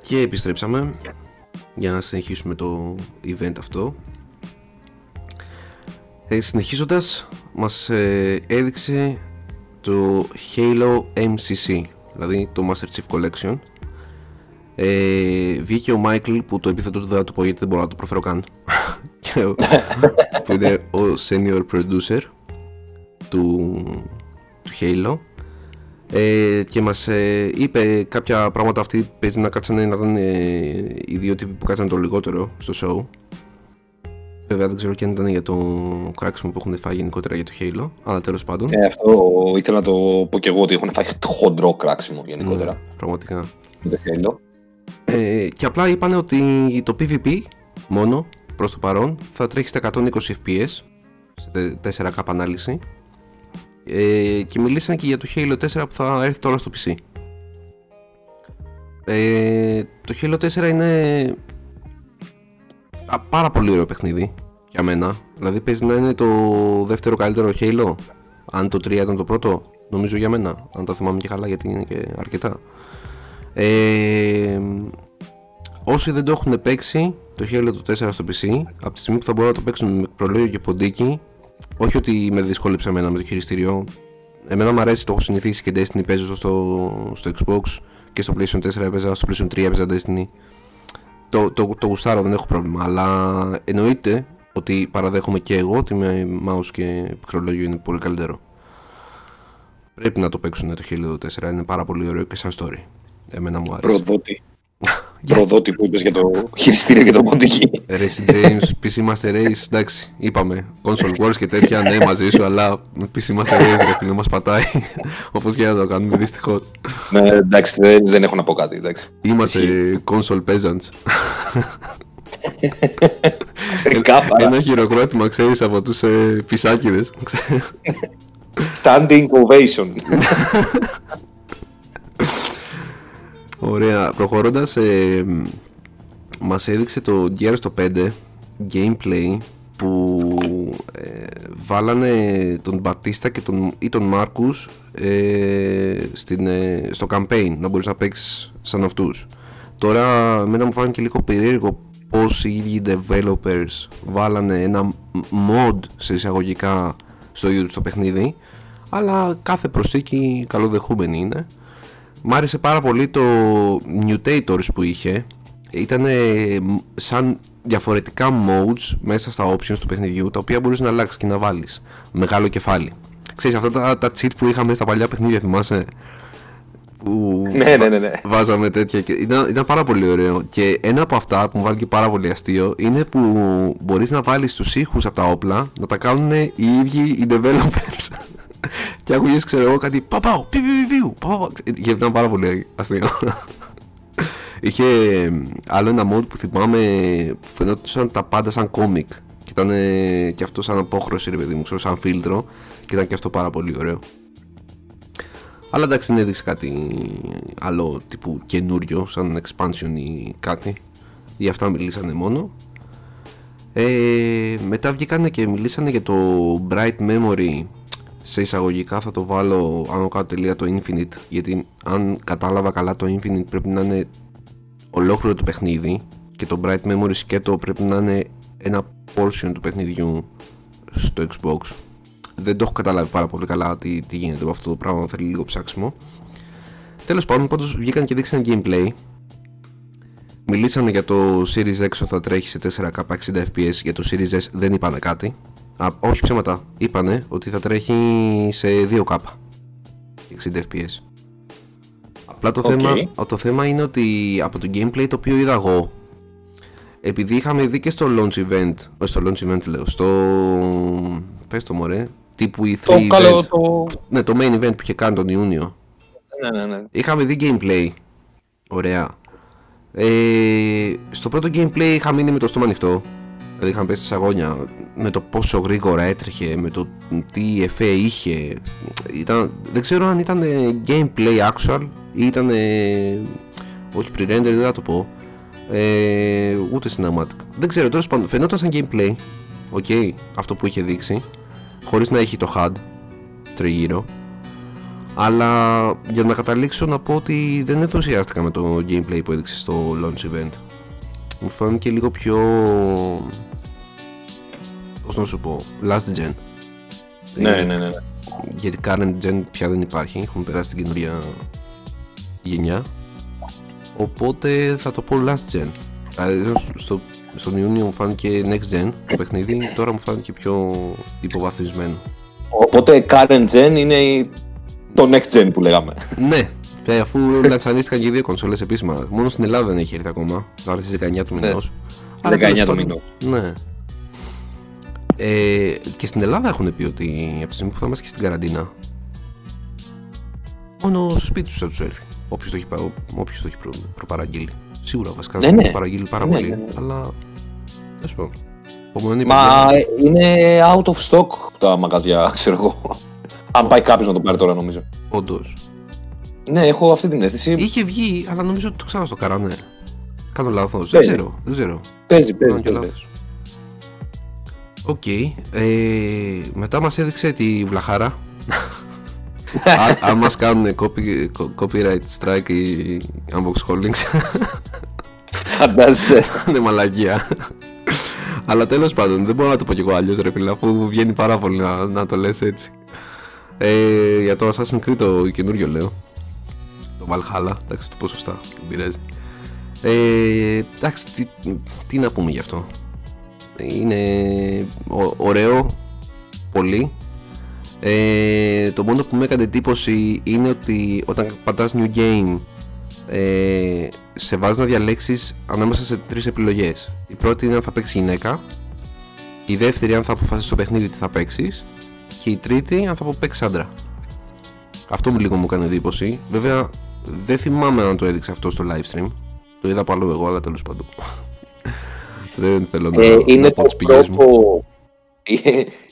Και επιστρέψαμε για να συνεχίσουμε το event αυτό. Συνεχίζοντας, μας έδειξε το Halo MCC, δηλαδή το Master Chief Collection. Βγήκε ο Μάικλ, που το επίθετο του δεν θα το πω γιατί δεν μπορώ να το προφέρω καν, που είναι ο senior producer του Halo. Και μας είπε κάποια πράγματα. Αυτοί παίζει να κάτσανε, να ήταν οι δύο τύποι που κάτσανε το λιγότερο στο show. Βέβαια δεν ξέρω και αν ήταν για το κράξιμο που έχουν φάει γενικότερα για το Halo, αλλά τέλος πάντων. Αυτό ήθελα να το πω και εγώ, ότι έχουν φάει χοντρό κράξιμο γενικότερα. Πραγματικά. Με το Halo. Και απλά είπαν ότι το PvP μόνο προς το παρόν θα τρέχει στα 120 fps, σε 4K ανάλυση. Και μιλήσαν και για το Halo 4 που θα έρθει τώρα στο PC. Το Halo 4 είναι πάρα πολύ ωραίο παιχνίδι για μένα. Δηλαδή παίζει να είναι το δεύτερο καλύτερο Halo, αν το 3 ήταν το πρώτο, νομίζω για μένα, αν τα θυμάμαι και καλά, γιατί είναι και αρκετά. Όσοι δεν το έχουν παίξει το Halo 4 στο PC, από τη στιγμή που θα μπορούν να το παίξουν με προλόγιο και ποντίκι, όχι ότι με δυσκόλεψε εμένα με το χειριστήριο, Εμένα μου αρέσει, το έχω συνηθίσει και Destiny παίζω στο Xbox και στο PlayStation 4 έπαιζα, στο PlayStation 3 έπαιζα Destiny. Το γουστάρω, δεν έχω πρόβλημα, αλλά εννοείται ότι παραδέχομαι και εγώ ότι με mouse και πικρολόγιο είναι πολύ καλύτερο. Πρέπει να το παίξουν το Halo 4, είναι πάρα πολύ ωραίο και σαν story. Εμένα μου άρεσε. Προδότη που είπες για το χειριστήριο και το ποντική. Racing James, PC Master Race, εντάξει, είπαμε. Console Wars και τέτοια, ναι, μαζί σου, αλλά PC Master Race, ρε φίλε, μας πατάει. Όπως και να το κάνουμε, δυστυχώς. Ναι, εντάξει, δεν έχω να πω κάτι, εντάξει. Είμαστε console peasants. Ένα χειροκρότημα, ξέρεις, από τους πισάκιδες. Standing ovation. Ωραία, προχωρώντας, μας έδειξε το Gears το 5 gameplay που βάλανε τον Μπατίστα και τον Μάρκους στο campaign, να μπορείς να παίξεις σαν αυτούς. Τώρα εμένα μου φάνηκε λίγο περίεργο πως οι ίδιοι developers βάλανε ένα mod σε εισαγωγικά στο YouTube στο παιχνίδι, αλλά κάθε προσθήκη καλοδεχούμενη είναι. Μ' άρεσε πάρα πολύ το mutators που είχε. Ήταν σαν διαφορετικά modes μέσα στα options του παιχνιδιού, τα οποία μπορείς να αλλάξεις και να βάλεις. Μεγάλο κεφάλι. Ξέρεις αυτά τα cheat που είχαμε στα παλιά παιχνίδια, θυμάσαι? Που ναι. Βάζαμε τέτοια και ήταν πάρα πολύ ωραίο. Και ένα από αυτά που μου βάλει και πάρα πολύ αστείο είναι που μπορείς να βάλεις τους ήχους από τα όπλα να τα κάνουν οι ίδιοι οι developers. Και ακούγες, ξέρω εγώ, κάτι παπάω, πιπιπιπιου, παπάω. Ήταν πάρα πολύ αστείο. Είχε άλλο ένα mod που θυμάμαι που φαινόταν τα πάντα σαν κόμικ. Και ήταν και αυτό σαν απόχρωση, ρε παιδί μου, ξέρω, σαν φίλτρο. Και ήταν και αυτό πάρα πολύ ωραίο. Αλλά εντάξει, δεν έδειξε κάτι άλλο τύπου καινούριο, σαν expansion ή κάτι. Γι' αυτά μιλήσανε μόνο. Μετά βγήκανε και μιλήσανε για το Bright Memory. Σε εισαγωγικά θα το βάλω άνω κάτω τελεία το Infinite, γιατί αν κατάλαβα καλά το Infinite πρέπει να είναι ολόκληρο το παιχνίδι και το Bright Memory σκέτο πρέπει να είναι ένα portion του παιχνιδιού στο Xbox. Δεν το έχω καταλάβει πάρα πολύ καλά τι γίνεται με αυτό το πράγμα, θέλει λίγο ψάξιμο. Τέλος πάντων, πάντως βγήκαν και δείξαν gameplay. Μιλήσανε για το Series X θα τρέχει σε 4K 60 fps, για το Series S δεν είπανε κάτι. Όχι ψέματα, είπανε ότι θα τρέχει σε 2K 60 fps. Απλά το θέμα είναι ότι από το gameplay το οποίο είδα εγώ, επειδή είχαμε δει και στο launch event, πες το μωρέ, τύπου E3 event, ναι, το main event που είχε κάνει τον Ιούνιο, ναι. Είχαμε δει gameplay, ωραία. Στο πρώτο gameplay είχα μείνει με το στόμα ανοιχτό. Δηλαδή είχαμε πέσει στα αγώνια με το πόσο γρήγορα έτρεχε, με το τι εφέ είχε. Δεν ξέρω αν ήταν gameplay actual ή ήταν όχι pre-render, δεν θα το πω, ούτε cinematic. Δεν ξέρω, τέλος πάντων φαινόταν σαν gameplay, okay, αυτό που είχε δείξει, χωρίς να έχει το HUD τριγύρω. Αλλά για να καταλήξω να πω ότι δεν ενθουσιάστηκα με το gameplay που έδειξε στο launch event. Μου φάνηκε λίγο πιο, πώς να σου πω, last gen. Ναι. Γιατί current gen πια δεν υπάρχει, έχουμε περάσει την καινούρια γενιά. Οπότε θα το πω last gen. Δηλαδή στον Ιούνιο μου φάνηκε next gen το παιχνίδι, τώρα μου φάνηκε πιο υποβαθμισμένο. Οπότε current gen είναι το next gen που λέγαμε. Ναι. Αφού λατσανίστηκαν και οι δύο κονσόλες επίσημα, μόνο στην Ελλάδα δεν έχει έρθει ακόμα. Θα έρθει στις 19 του μηνός. 19 του μηνός. Ναι. Και στην Ελλάδα έχουν πει ότι από τη στιγμή που θα είμαστε και στην καραντίνα, μόνο στο σπίτι τους θα τους έρθει. Όποιος το έχει προπαραγγείλει. Σίγουρα βασικά θα το παραγγείλει πάρα πολύ. Αλλά ας πω. Μα είναι out of stock τα μαγαζιά, ξέρω εγώ. Αν πάει κάποιος να το πάρει τώρα, νομίζω. Όντως. Ναι, έχω αυτή την αίσθηση. Είχε βγει, αλλά νομίζω ότι το ξανά στο καράνε. Κάνω λάθος. Δεν ξέρω. Παίζει. Οκ. Μετά μας έδειξε τη βλαχάρα. Αν μας κάνουν copyright strike ή unbox holdings. Φαντάζεσαι. Είναι μαλακία. Αλλά τέλος πάντων, δεν μπορώ να το πω κι εγώ αλλιώς, ρε φίλε, αφού βγαίνει πάρα πολύ να το λες έτσι. Για το Assassin's Creed το καινούριο λέω. Το Valhalla, εντάξει, το πω σωστά, δεν πειράζει. Εντάξει, τι να πούμε γι' αυτό. Είναι ωραίο, πολύ. Το μόνο που με έκανε εντύπωση είναι ότι όταν πατάς new game, σε βάζει να διαλέξεις ανάμεσα σε τρεις επιλογές. Η πρώτη είναι αν θα παίξεις γυναίκα, η δεύτερη αν θα αποφασίσεις στο παιχνίδι τι θα παίξεις και η τρίτη αν θα παίξεις άντρα. Αυτό μου λίγο μου έκανε εντύπωση. Βέβαια δεν θυμάμαι αν το έδειξα αυτό στο live stream. Το είδα παλού εγώ, αλλά τέλος πάντων δεν θέλω να πω τις πηγές μου.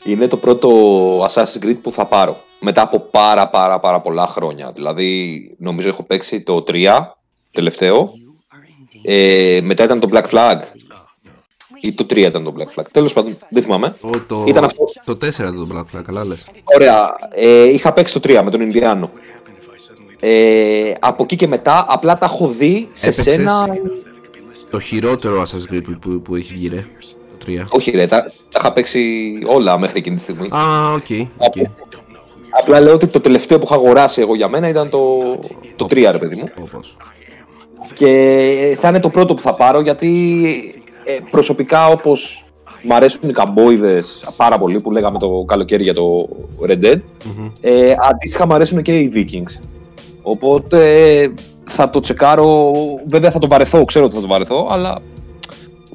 Είναι το πρώτο Assassin's Creed που θα πάρω μετά από πάρα πολλά χρόνια. Δηλαδή νομίζω έχω παίξει το 3 τελευταίο, μετά ήταν το Black Flag ή το 3 ήταν το Black Flag, τέλος πάντων δεν θυμάμαι. Ήταν αυτό. Το 4 ήταν το Black Flag, καλά λες. Ωραία, είχα παίξει το 3 με τον Ινδιάνο. Από εκεί και μετά απλά τα έχω δει σε σένα. Το χειρότερο Assassin's Creed που έχει βγει, ρε. Όχι ρε, τα είχα παίξει όλα μέχρι εκείνη τη στιγμή. Α, οκ. Απλά λέω ότι το τελευταίο που είχα αγοράσει εγώ για μένα ήταν το 3, ρε παιδί μου. Όπως. Και θα είναι το πρώτο που θα πάρω γιατί προσωπικά, όπως μ' αρέσουν οι καμπόιδες πάρα πολύ που λέγαμε το καλοκαίρι για το Red Dead, αντίστοιχα μ' αρέσουν και οι Vikings. Οπότε θα το τσεκάρω, βέβαια θα το βαρεθώ, ξέρω ότι θα το βαρεθώ, αλλά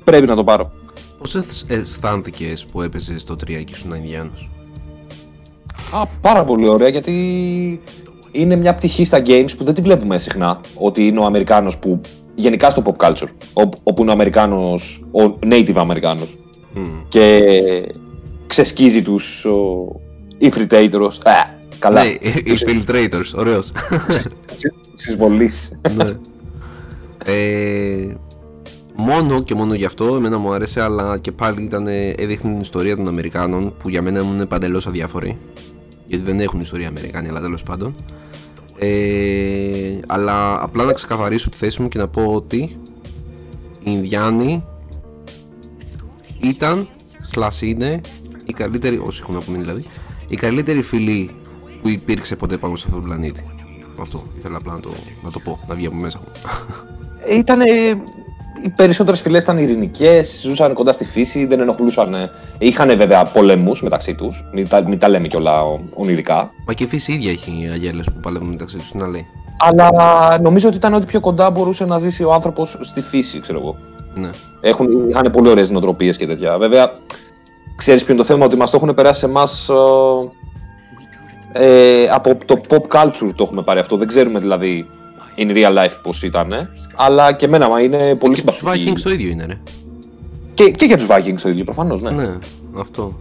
πρέπει να το πάρω. Πώς αισθάνθηκες που έπαιζες το 3 και ήσουν Ινδιάνος? Πάρα πολύ ωραία, γιατί είναι μια πτυχή στα games που δεν τη βλέπουμε συχνά, ότι είναι ο Αμερικάνος που γενικά στο pop culture, όπου είναι ο Αμερικάνος, ο native Αμερικάνος και ξεσκίζει τους infiltrators. Καλά. Ναι, infiltrators, ωραίος. Συσβολής. Ναι. Μόνο και μόνο γι' αυτό εμένα μου άρεσε, αλλά και πάλι έδειχνε την ιστορία των Αμερικάνων που για μένα είναι παντελώς αδιάφοροι, γιατί δεν έχουν ιστορία Αμερικάνοι, αλλά τέλος πάντων. Αλλά απλά να ξεκαθαρίσω τη θέση μου και να πω ότι οι Ινδιάνοι ήταν, είναι οι καλύτεροι, όσοι έχουν απομείνει δηλαδή, η καλύτερη φυλή που υπήρξε ποτέ πάνω σε αυτόν τον πλανήτη. Αυτό ήθελα απλά να το πω, να βγει από μέσα μου. Οι περισσότερες φυλές ήταν ειρηνικές, ζούσαν κοντά στη φύση, δεν ενοχλούσαν. Είχαν βέβαια πολέμους μεταξύ τους, μην τα λέμε κιόλα ονειρικά. Μα και η φύση ίδια έχει αγέλες που παλεύουν μεταξύ τους, να λέει. Αλλά νομίζω ότι ήταν ό,τι πιο κοντά μπορούσε να ζήσει ο άνθρωπος στη φύση, ξέρω εγώ. Ναι. Είχαν πολύ ωραίες νοοτροπίες και τέτοια. Βέβαια, ξέρεις ποιο είναι το θέμα, ότι μας το έχουν περάσει σε εμάς. Από το pop culture το έχουμε πάρει αυτό, δεν ξέρουμε δηλαδή in real life πως ήτανε, αλλά και εμένα είναι πολύ συμπαθητική. Και για τους Vikings το ίδιο είναι, ρε. Και για τους Vikings το ίδιο, προφανώς, ναι. Ναι, αυτό.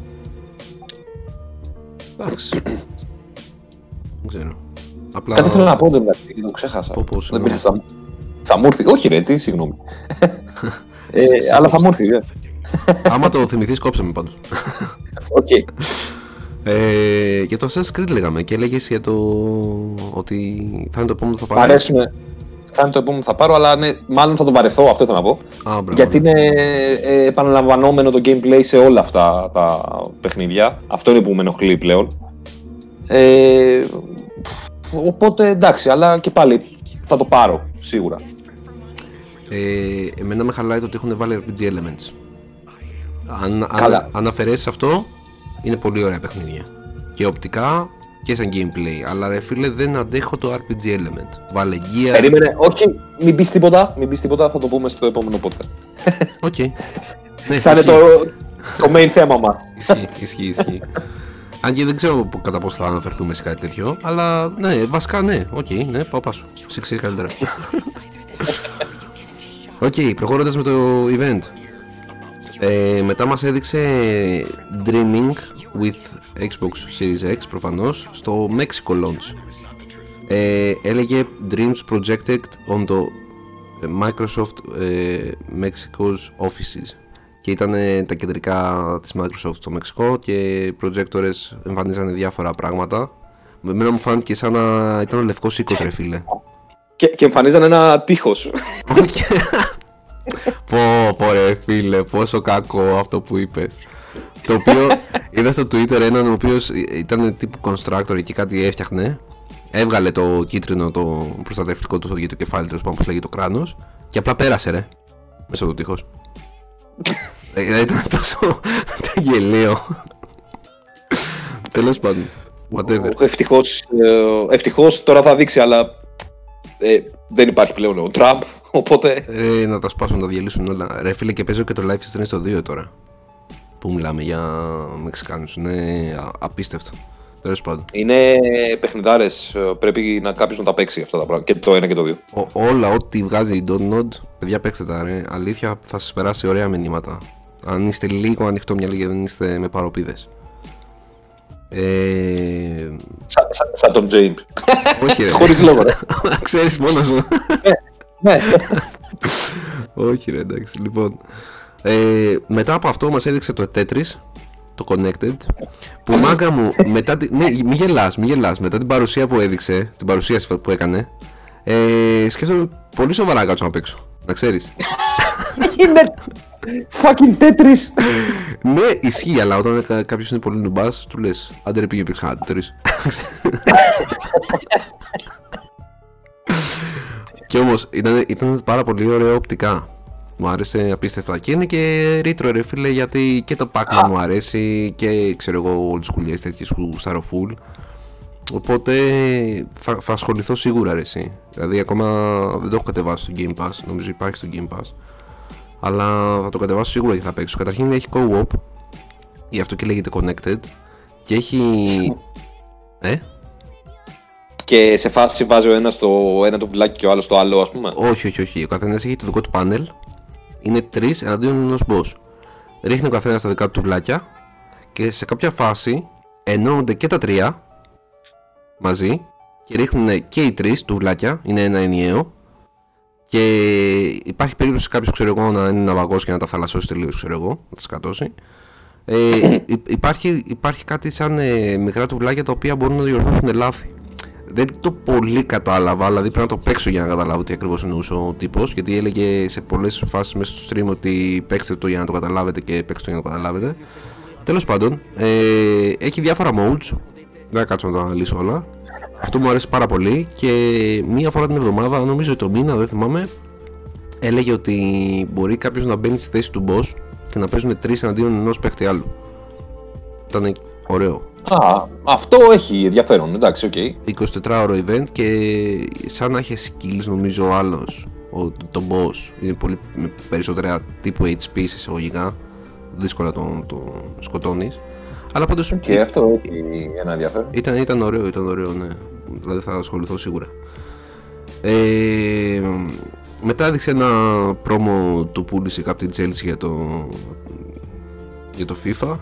Εντάξει. Δεν ξέρω. Απλά... Κάτι θέλω να πω, το ξέχασα. Δεν πήρες, θα μου έρθει. Όχι ρε, τι, συγγνώμη. Αλλά θα μου έρθει, ρε. Άμα το θυμηθείς, κόψε με πάντως. Οκ. Για το Assassin's Creed λέγαμε και έλεγες για το ότι θα είναι το επόμενο που θα πάρω. Αρέσουμε. Θα είναι το επόμενο που θα πάρω, αλλά ναι, μάλλον θα το βαρεθώ, αυτό ήθελα να πω. Γιατί είναι επαναλαμβανόμενο το gameplay σε όλα αυτά τα παιχνίδια. Αυτό είναι που με ενοχλεί πλέον. Οπότε εντάξει, αλλά και πάλι θα το πάρω σίγουρα. Εμένα με χαλάει το ότι έχουν βάλει RPG Elements. Αν αφαιρέσεις αυτό, είναι πολύ ωραία παιχνίδια και οπτικά και σαν gameplay, αλλά ρε φίλε δεν αντέχω το RPG element. Βάλε gear. Περίμενε, όχι, μην πεις τίποτα, θα το πούμε στο επόμενο podcast. Οκ. Ναι, θα είναι το main θέμα μας. Ισχύει. Αν και δεν ξέρω κατά πώς θα αναφερθούμε σε κάτι τέτοιο, αλλά ναι, βασικά ναι, ναι, πάω. Σε ξέρεις καλύτερα. Οκ, προχωρώντας με το event. Μετά μας έδειξε Dreaming with Xbox Series X, προφανώς, στο Mexico launch. Έλεγε Dreams projected on the Microsoft Mexico's offices. Και ήταν τα κεντρικά της Microsoft στο Μεξικό και οι προτζέκτορες εμφανίζανε διάφορα πράγματα. Με εμένα μου φάνηκε σαν να ήταν ο λευκός οίκος, ρε φίλε. Και εμφανίζανε ένα τείχος. Πω ρε φίλε, πόσο κακό αυτό που είπες. Το οποίο είδα στο Twitter έναν ο οποίος ήταν τύπου constructor και κάτι έφτιαχνε. Έβγαλε το κίτρινο, το προστατευτικό του για το κεφάλι του, όπως λέγει το κράνος, και απλά πέρασε ρε μέσα από το τείχος. Ήταν τόσο γελίο. Τέλος πάντων. Ευτυχώς τώρα θα δείξει, αλλά δεν υπάρχει πλέον ο Τραμπ, οπότε... Ρε, να τα σπάσουν, να τα διαλύσουν όλα. Ρε φίλε, και παίζω και το live stream στο 2 τώρα, που μιλάμε για Μεξικάνους. Είναι απίστευτο. Τέλος πάντων. Είναι παιχνιδάρες, πρέπει να κάποιος να τα παίξει αυτά τα πράγματα, και το 1 και το 2. Όλα ό,τι βγάζει η Dontnod, παιδιά παίξτε τα ρε. Αλήθεια, θα σας περάσει ωραία μηνύματα. Αν είστε λίγο ανοιχτόμυαλοι και δεν είστε με παροπίδες. Σαν τον James. Όχι ρε. Χωρίς λόγο ρε. Ξέρεις μόνος μου. Ναι. Όχι ρε, εντάξει. Λοιπόν, μετά από αυτό μας έδειξε το Tetris, το Connected, που μάγκα μου μετά τη... Μη γελάς, μη γελάς. Μετά την παρουσία που έδειξε, την παρουσίαση που έκανε, σκέφτομαι πολύ σοβαρά να κάτσω να παίξω, να ξέρεις. Είναι fucking Tetris. Ναι, ισχύει, αλλά όταν κάποιος είναι πολύ νουμπάς, του λες άντε ρε πήγε και ξανά Tetris. Και όμως ήταν πάρα πολύ ωραίο οπτικά. Μου άρεσε απίστευτα και είναι και ρήτρο ρε φίλε, γιατί και το Pac-Man μου αρέσει και ξέρω εγώ όλες τις κουλιές τέτοιες που σταροφούλ. Οπότε θα ασχοληθώ σίγουρα ρε εσύ. Δηλαδή ακόμα δεν το έχω κατεβάσει στο Game Pass, νομίζω υπάρχει στο Game Pass, αλλά θα το κατεβάσω σίγουρα και θα παίξω. Καταρχήν έχει co-op, γι' αυτό και λέγεται Connected, και έχει... Και σε φάση βάζει ο ένας το ένα το βουλάκι και ο άλλος το άλλο, ας πούμε. Όχι. Ο καθένας έχει το δικό του πάνελ. Είναι τρεις εναντίον ενός boss. Ρίχνει ο καθένας τα δικά του βλάκια και σε κάποια φάση ενώνονται και τα τρία μαζί και ρίχνουν και οι τρεις του βλάκια, είναι ένα ενιαίο. Και υπάρχει περίπτωση κάποιος, ξέρω εγώ, να είναι ναυαγός και να τα θαλασσώσει τελείως, ξέρω εγώ, να τα σκατώσει. Υπάρχει κάτι σαν μικρά του βλάκια τα οποία μπορούν να διορθώσουν λάθη. Δεν το πολύ κατάλαβα, δηλαδή πρέπει να το παίξω για να καταλάβω τι ακριβώς εννοούσε ο τύπος, γιατί έλεγε σε πολλές φάσεις μέσα στο stream ότι παίξτε το για να το καταλάβετε και παίξτε το για να το καταλάβετε. Τέλος πάντων, έχει διάφορα modes, δεν θα κάτσω να τα αναλύσω όλα. Αυτό μου αρέσει πάρα πολύ και μία φορά την εβδομάδα, νομίζω το μήνα, δεν θυμάμαι, έλεγε ότι μπορεί κάποιος να μπαίνει στη θέση του boss και να παίζουν τρεις εναντίον ενός παίχτη άλλου. Ήταν ωραίο. Αυτό έχει ενδιαφέρον, εντάξει, οκ. 24ωρο event και σαν να έχει skills νομίζω ο άλλος, το boss. Είναι πολύ με περισσότερα τύπου HP σε εισαγωγικά, δύσκολα τον σκοτώνεις. Αλλά πάντως... Και αυτό έχει ένα ενδιαφέρον. Ήταν ωραίο, ναι. Δηλαδή θα ασχοληθώ σίγουρα. Μετά έδειξε ένα πρόμο του πούλησε κάποια Chelsea για το FIFA.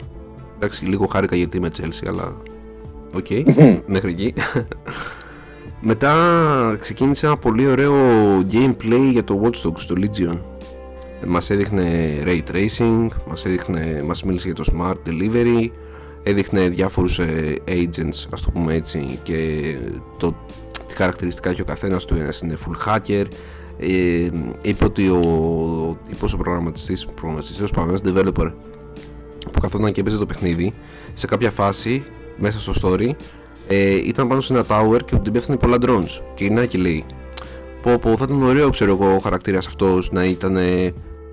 Εντάξει, λίγο χάρηκα γιατί είμαι Chelsea, αλλά οκ, μέχρι εκεί. Μετά ξεκίνησε ένα πολύ ωραίο gameplay για το Watch Dogs, το Legion. Μας έδειχνε Ray Tracing, μας μίλησε για το Smart Delivery, έδειχνε διάφορους agents, ας το πούμε έτσι, και τη χαρακτηριστικά έχει ο καθένας του, ένας είναι full hacker. Είπε ότι ο προγραμματιστής, ένας developer που καθόταν και έπαιζε το παιχνίδι, σε κάποια φάση μέσα στο story ήταν πάνω σε ένα tower και του την πέφτανε πολλά drones και γυρνάει και λέει πω θα ήταν ωραίο, ξέρω εγώ, ο χαρακτήρας αυτός να ήταν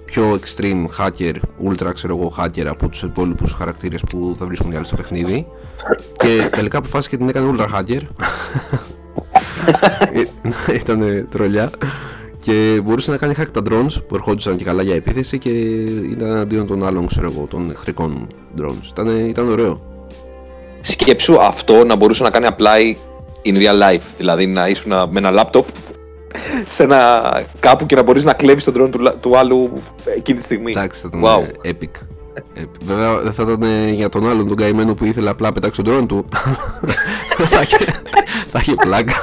πιο extreme hacker, ultra ξέρω εγώ hacker από τους υπόλοιπους χαρακτήρες που θα βρίσκουν οι άλλοι στο παιχνίδι, και τελικά αποφάσισε και την έκανε ultra hacker. Ήτανε τρολιά και μπορούσε να κάνει hack τα drones που ερχόντουσαν και καλά για επίθεση και ήταν αντίον των άλλων, ξέρω εγώ, των εχθρικών drones. Ήταν ωραίο. Σκέψου αυτό να μπορούσε να κάνει apply in real life, δηλαδή να ήσουν με ένα laptop σε ένα κάπου και να μπορείς να κλέβεις τον drone του άλλου εκείνη τη στιγμή. Εντάξει, θα ήταν epic. Βέβαια δεν θα ήταν για τον άλλον τον καημένο που ήθελε απλά να πετάξει τον drone του. Θα είχε πλάκα.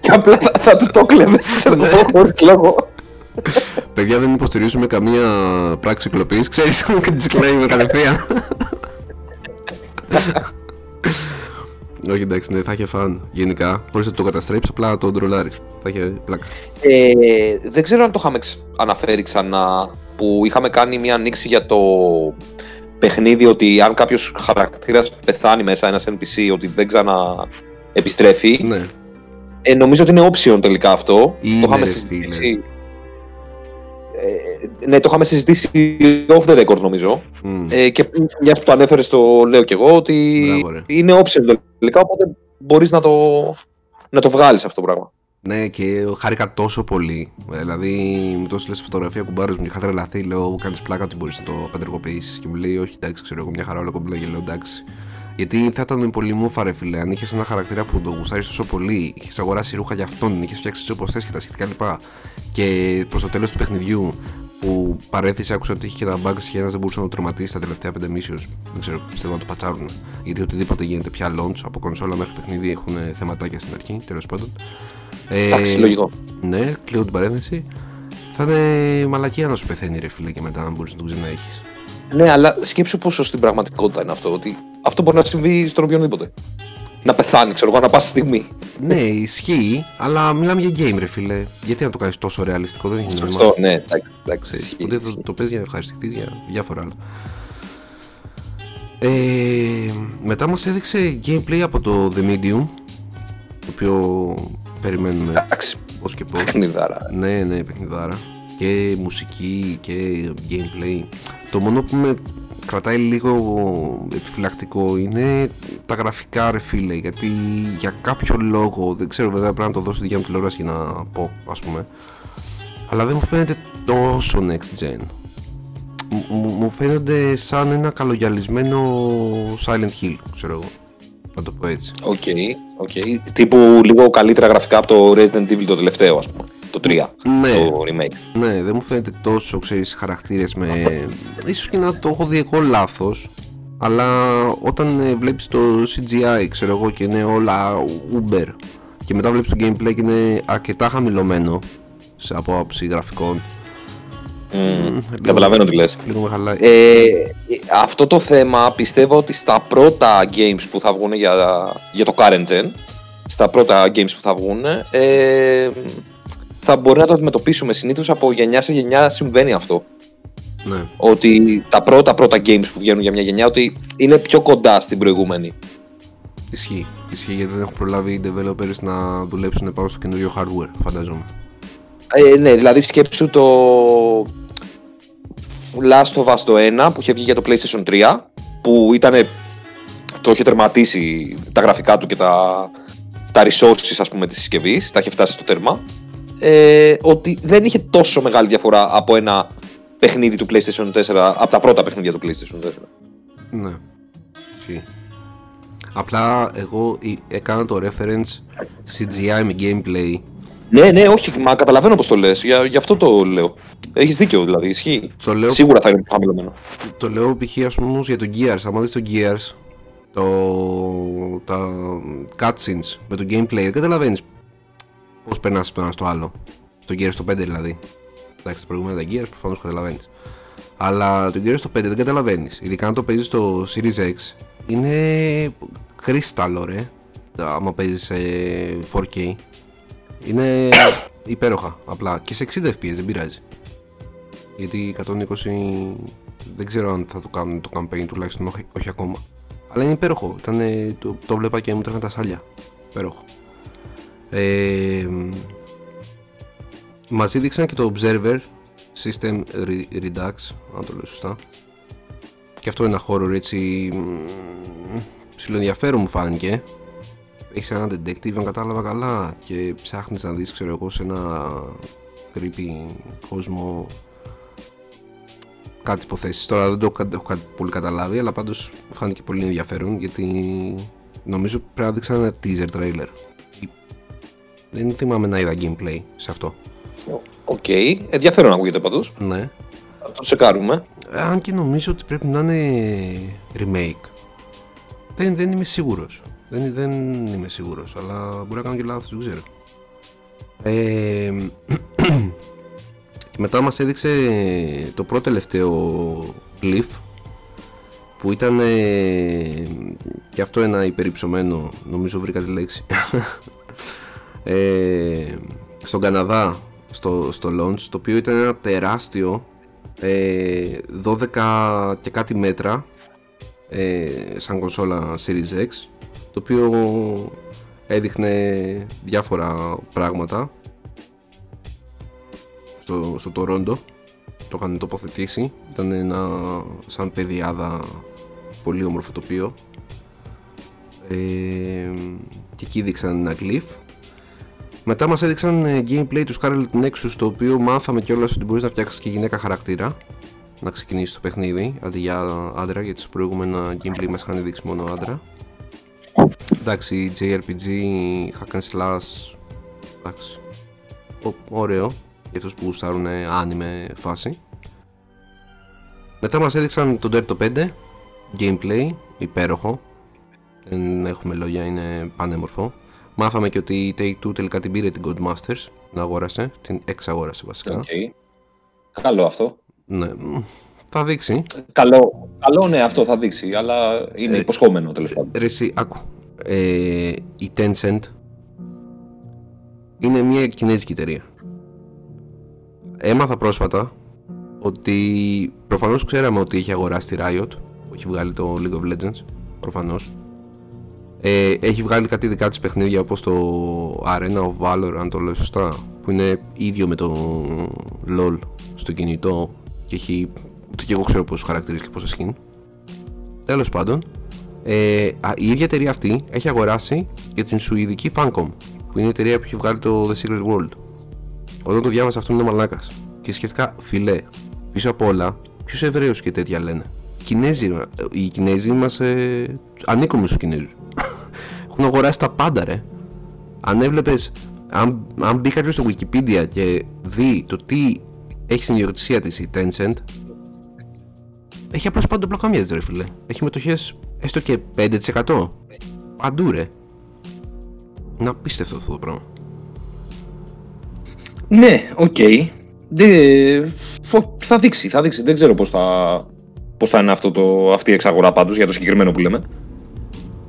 Και απλά θα του το κλέβες, ξέρω εγώ, χωρίς λόγο. Παιδιά, δεν υποστηρίζουμε καμία πράξη κλοπής, ξέρεις, και disclaimer κατευθείαν. Όχι, εντάξει, ναι, θα είχε φαν γενικά, χωρίς να το καταστρέψεις, απλά το ντρολάρεις, θα είχε πλάκα. Δεν ξέρω αν το είχαμε αναφέρει ξανά, που είχαμε κάνει μια ανοίξη για το παιχνίδι ότι αν κάποιος χαρακτήρας πεθάνει μέσα, ένας NPC, ότι δεν ξαναεπιστρέφει. Ναι. Νομίζω ότι είναι option τελικά αυτό. Είναι, το είχαμε συζητήσει. Ναι, το είχαμε συζητήσει off the record νομίζω. Και μια που το ανέφερες, το λέω κι εγώ, ότι μπράβο, είναι option τελικά, οπότε μπορείς να το βγάλεις αυτό το πράγμα. Ναι, και χάρηκα τόσο πολύ. Δηλαδή, μου το στείλες φωτογραφία κουμπάρους μου και είχα τρελαθεί. Λέω: κάνεις πλάκα ότι μπορείς να το πενεργοποιήσεις. Και μου λέει: όχι, εντάξει, ξέρω εγώ, μια χαρά όλα κομπλά. Και λέω: εντάξει. Γιατί θα ήταν πολύ μούφα, ρε φίλε, αν είχες ένα χαρακτήρα που τον γουστάρεις τόσο πολύ, είχες αγοράσει ρούχα για αυτόν, είχες φτιάξει τις όπως θες και τα σχετικά λοιπά. Και προς το τέλος του παιχνιδιού, που παρέθεσε, άκουσα ότι είχε και τα bugs και ένας δεν μπορούσε να το τερματίσει τα τελευταία 5 μίσιους. Δεν ξέρω, πιστεύω να το πατσάρουν. Γιατί οτιδήποτε γίνεται πια launch, από κονσόλα μέχρι παιχνίδι, έχουν θεματάκια στην αρχή, τέλος πάντων. Εντάξει, λογικό. Ναι, κλείνω την παρένθεση. Θα είναι μαλακία να σου πεθαίνει, ρε φίλε, και μετά να μπορείς να τον ξαναέχεις. Ναι, αλλά σκέψου πόσο στην πραγματικότητα είναι αυτό. Ότι αυτό μπορεί να συμβεί στον οποιονδήποτε. Να πεθάνει, ξέρω εγώ, ανά πάση στιγμή. Ναι, ισχύει, αλλά μιλάμε για game, ρε φίλε. Γιατί να το κάνεις τόσο ρεαλιστικό, δεν έχει νόημα. Αυτό, ναι, εντάξει. Ποτέ το παίζει για να ευχαριστηθείς για διάφορα άλλα. Μετά μας έδειξε gameplay από το The Medium, το οποίο περιμένουμε. Εντάξει. Πώς και πώς. Παιχνιδάρα. Ναι, παιχνιδάρα. Και μουσική και gameplay. Το μόνο που με κρατάει λίγο επιφυλακτικό είναι τα γραφικά, ρε φίλε, γιατί για κάποιο λόγο, δεν ξέρω βέβαια, πρέπει να το δώσω τη δικιά μου τηλεόραση για να πω, ας πούμε, αλλά δεν μου φαίνεται τόσο next gen. Μου φαίνονται σαν ένα καλογιαλισμένο Silent Hill, ξέρω εγώ, να το πω έτσι. Οκ. Τύπου λίγο καλύτερα γραφικά από το Resident Evil το τελευταίο, ας πούμε. Το 3, ναι, το remake. Ναι, δεν μου φαίνεται τόσο, ξέρεις, χαρακτήρες με... Ίσως και να το έχω δει εγώ λάθος, αλλά όταν βλέπεις το CGI, ξέρω εγώ, και είναι όλα Uber, και μετά βλέπεις το gameplay και είναι αρκετά χαμηλωμένο από άποψη γραφικών. Καταλαβαίνω τι λες. Λίγο με χαλάει. Αυτό το θέμα πιστεύω ότι στα πρώτα games που θα βγουν για το current gen, θα μπορεί να το αντιμετωπίσουμε. Συνήθως από γενιά σε γενιά συμβαίνει αυτό. Ναι. Ότι τα πρώτα games που βγαίνουν για μια γενιά, ότι είναι πιο κοντά στην προηγούμενη. Ισχύει, γιατί δεν έχουν προλάβει οι developers να δουλέψουν πάνω στο καινούριο hardware, φαντάζομαι. Ναι, δηλαδή σκέψου το Last of Us το 1 που είχε βγει για το PlayStation 3, που το είχε τερματίσει τα γραφικά του και τα resources, ας πούμε, της συσκευής, τα είχε φτάσει στο τέρμα. Ότι δεν είχε τόσο μεγάλη διαφορά από ένα παιχνίδι του PlayStation 4, από τα πρώτα παιχνίδια του PlayStation 4. Ναι. Απλά εγώ έκανα το reference CGI με gameplay. Ναι, όχι, μα καταλαβαίνω πως το λες, γι' αυτό το λέω. Έχεις δίκιο, δηλαδή, ισχύει. Σίγουρα θα είναι χαμηλωμένο. Το λέω π.χ. ας πούμε για το Gears, άμα δεις το Gears, τα cutscenes με το gameplay, δεν καταλαβαίνεις πώς περνάς από ένα στο άλλο. Το Gears το 5 δηλαδή. Εντάξει, τα προηγούμενα τα Gears προφανώς καταλαβαίνεις. Αλλά το Gears το 5 δεν καταλαβαίνεις. Ειδικά αν το παίζεις στο Series X, είναι κρίσταλο, ρε. Άμα παίζεις 4K, είναι υπέροχα. Απλά και σε 60 FPS δεν πειράζει. Γιατί 120 δεν ξέρω αν θα το κάνουν το campaign, τουλάχιστον όχι ακόμα. Αλλά είναι υπέροχο. Το βλέπα και μου τρέχαν τα σάλια. Υπέροχο. Μας δείξαν και το Observer System Redux, αν το λέω σωστά. Και αυτό είναι ένα χώρο έτσι ψιλοενδιαφέρον μου φάνηκε. Έχεις έναν detective, αν κατάλαβα καλά, και ψάχνεις να δεις, ξέρω εγώ, σε ένα creepy κόσμο κάτι υποθέσεις. Τώρα δεν το έχω πολύ καταλάβει, αλλά πάντως φάνηκε πολύ ενδιαφέρον, γιατί νομίζω πρέπει να δείξαν ένα teaser trailer. Δεν θυμάμαι να είδα gameplay σε αυτό. Οκ. Ενδιαφέρον ακούγεται πάντως. Ναι. Θα το τσεκάρουμε. Αν και νομίζω ότι πρέπει να είναι remake. Δεν είμαι σίγουρος. Δεν είμαι σίγουρος, αλλά μπορεί να κάνω και λάθος, δεν ξέρω. Και μετά μας έδειξε το πρώτο τελευταίο cliff, που ήταν και αυτό ένα υπερυψωμένο, νομίζω βρήκα τη λέξη, στον Καναδά, στο launch, το οποίο ήταν ένα τεράστιο 12 και κάτι μέτρα σαν κονσόλα Series X, το οποίο έδειχνε διάφορα πράγματα στο Τορόντο, το είχαν τοποθετήσει, ήταν ένα σαν πεδιάδα πολύ όμορφο τοπίο, και εκεί δείξαν ένα glyph. Μετά μας έδειξαν gameplay του Scarlet Nexus, το οποίο μάθαμε κιόλας ότι μπορείς να φτιάξεις και γυναίκα χαρακτήρα να ξεκινήσεις το παιχνίδι αντί για άντρα, γιατί στο προηγούμενα gameplay μας είχαν δείξει μόνο άντρα. Εντάξει, JRPG, hack and slash, εντάξει, ωραίο για αυτούς που γουστάρουν άνιμε φάση. Μετά μας έδειξαν το Dirt 5 gameplay, υπέροχο, δεν έχουμε λόγια, είναι πανέμορφο. Μάθαμε και ότι η Take-Two τελικά την πήρε την Codemasters, την αγόρασε, την εξαγόρασε βασικά. Okay. Καλό αυτό. Ναι, θα δείξει. Καλό ναι, αυτό θα δείξει, αλλά είναι υποσχόμενο τέλος πάντων. Ρε εσύ, άκου, η Tencent είναι μια κινέζικη εταιρεία. Έμαθα πρόσφατα ότι προφανώς ξέραμε ότι έχει αγοράσει τη Riot, που έχει βγάλει το League of Legends, προφανώς. Έχει βγάλει κάτι δικά της παιχνίδια όπως το Arena of Valor, αν το λέω σωστά, που είναι ίδιο με το LOL στο κινητό και έχει, το και εγώ ξέρω πόσους χαρακτήρες και πόσα skin. Τέλος πάντων, η ίδια εταιρεία αυτή έχει αγοράσει και την σουηδική Funcom, που είναι η εταιρεία που έχει βγάλει το The Secret World. Όταν το διάβασα αυτό, είναι μαλάκας και σκέφτηκα, φιλέ, πίσω απ' όλα ποιους Εβραίους και τέτοια λένε. Οι Κινέζοι μας, ανήκουμε στους Κινέζους. Έχουν αγοράσει τα πάντα, ρε. Αν έβλεπες, αν μπει κάποιος στο Wikipedia και δει το τι έχει στην ιδιοκτησία της η Tencent, έχει απλώς πάντα πλοκάμια της, ρε φίλε. Έχει μετοχές έστω και 5% παντού, ρε. Είναι απίστευτο αυτό το πράγμα. Ναι, οκ. Θα δείξει. Δεν ξέρω πώς θα είναι αυτή η εξαγορά πάντως για το συγκεκριμένο που λέμε.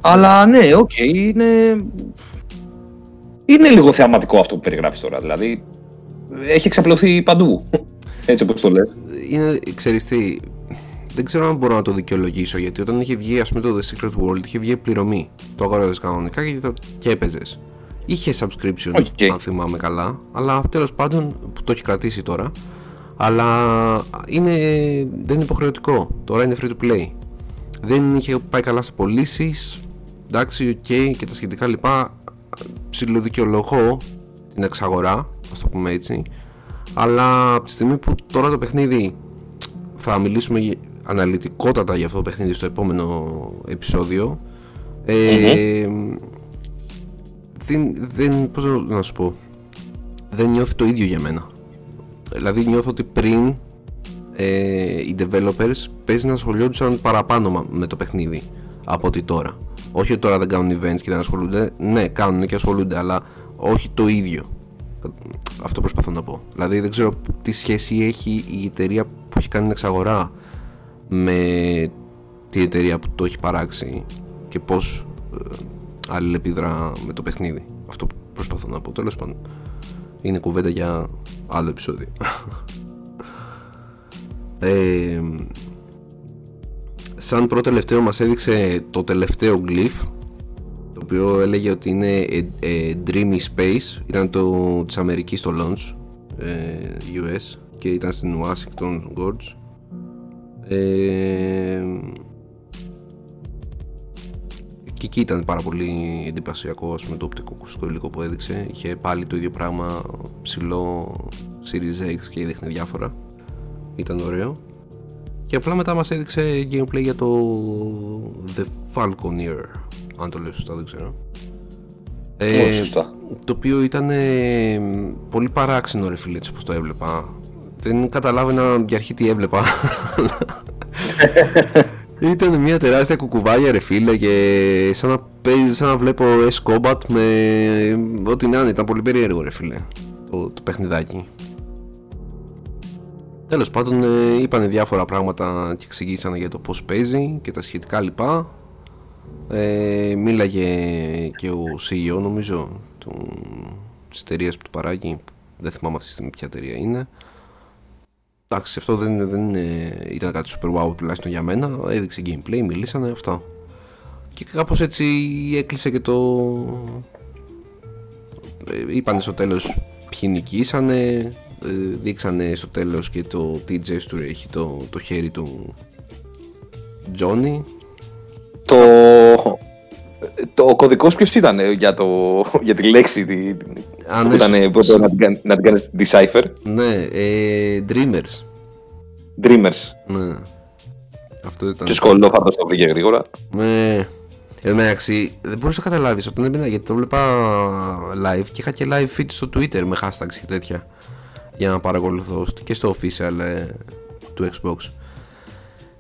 Αλλά ναι, οκ, είναι λίγο θεαματικό αυτό που περιγράφεις τώρα, δηλαδή έχει εξαπλωθεί παντού, έτσι όπως το λες. Είναι, ξέρεις τι, δεν ξέρω αν μπορώ να το δικαιολογήσω, γιατί όταν είχε βγει, ας πούμε, το The Secret World, είχε βγει πληρωμή, το αγοράζες κανονικά και έπαιζες. Είχε subscription, αν θυμάμαι καλά, αλλά τέλος πάντων, που το έχει κρατήσει τώρα, αλλά δεν είναι υποχρεωτικό, τώρα είναι free to play. Δεν είχε πάει καλά σε πωλήσει, εντάξει, οκ, και τα σχετικά λοιπά. Ψιλοδικαιολογώ την εξαγορά, ας το πούμε έτσι. Αλλά από τη στιγμή που τώρα το παιχνίδι, θα μιλήσουμε αναλυτικότατα για αυτό το παιχνίδι στο επόμενο επεισόδιο, πώς να σου πω, δεν νιώθει το ίδιο για μένα. Δηλαδή νιώθω ότι πριν, οι developers παίζει να ασχολιόντουσαν παραπάνω με το παιχνίδι από ότι τώρα. Όχι ότι τώρα δεν κάνουν events και δεν ασχολούνται, ναι, κάνουν και ασχολούνται, αλλά όχι το ίδιο. Αυτό προσπαθώ να πω. Δηλαδή δεν ξέρω τι σχέση έχει η εταιρεία που έχει κάνει την εξαγορά με την εταιρεία που το έχει παράξει και πώς αλληλεπίδρα με το παιχνίδι. Αυτό που προσπαθώ να πω, τέλος πάντων. Είναι κουβέντα για άλλο επεισόδιο. Σαν πρώτο τελευταίο μας έδειξε το τελευταίο glyph, το οποίο έλεγε ότι είναι Dreamy Space, ήταν της Αμερικής το launch, US, και ήταν στην Washington Gorge. Και εκεί ήταν πάρα πολύ εντυπωσιακό, ας πούμε, το οπτικοακουστικό υλικό που έδειξε, είχε πάλι το ίδιο πράγμα, ψηλό Series X και έδειχνε διάφορα. Ήταν ωραίο. Και απλά μετά μας έδειξε gameplay για το The Falconer, αν το λέω σωστά, δεν ξέρω. Σωστά. Το οποίο ήταν πολύ παράξενο, ρε φίλε, όπως το έβλεπα. Δεν καταλάβαινα για αρχή τι έβλεπα. Ήταν μια τεράστια κουκουβάγια, ρε φίλε, και σαν να βλέπω S-Combat με ό,τι να είναι. Ήταν πολύ περίεργο, ρε φίλε, το παιχνιδάκι. Τέλος πάντων, είπανε διάφορα πράγματα και εξηγήσανε για το πώς παίζει και τα σχετικά λοιπά. Μίλαγε και ο CEO, νομίζω, της εταιρείας που του παράγει, δεν θυμάμαι αυτή τη στιγμή ποια εταιρεία είναι. Εντάξει, αυτό δεν ήταν κάτι super wow τουλάχιστον για μένα. Έδειξε gameplay, μιλήσανε, αυτά. Και κάπως έτσι έκλεισε και το... Είπανε στο τέλος ποιοι νικήσανε, δείξανε στο τέλος και το τι gesture έχει το χέρι του Johnny. Ο κωδικός ποιος ήταν για τη λέξη που ήταν πρώτα να την κάνεις decipher? Ναι, Dreamers. Ναι. Αυτό ήταν. Και σκολόφαρτος το βρήκε γρήγορα. Ναι. Εντάξει, δεν μπορούσα να καταλάβεις όταν έμπαινα, γιατί το βλέπα live και είχα και live feed στο Twitter με hashtags και τέτοια για να παρακολουθώ και στο official του Xbox.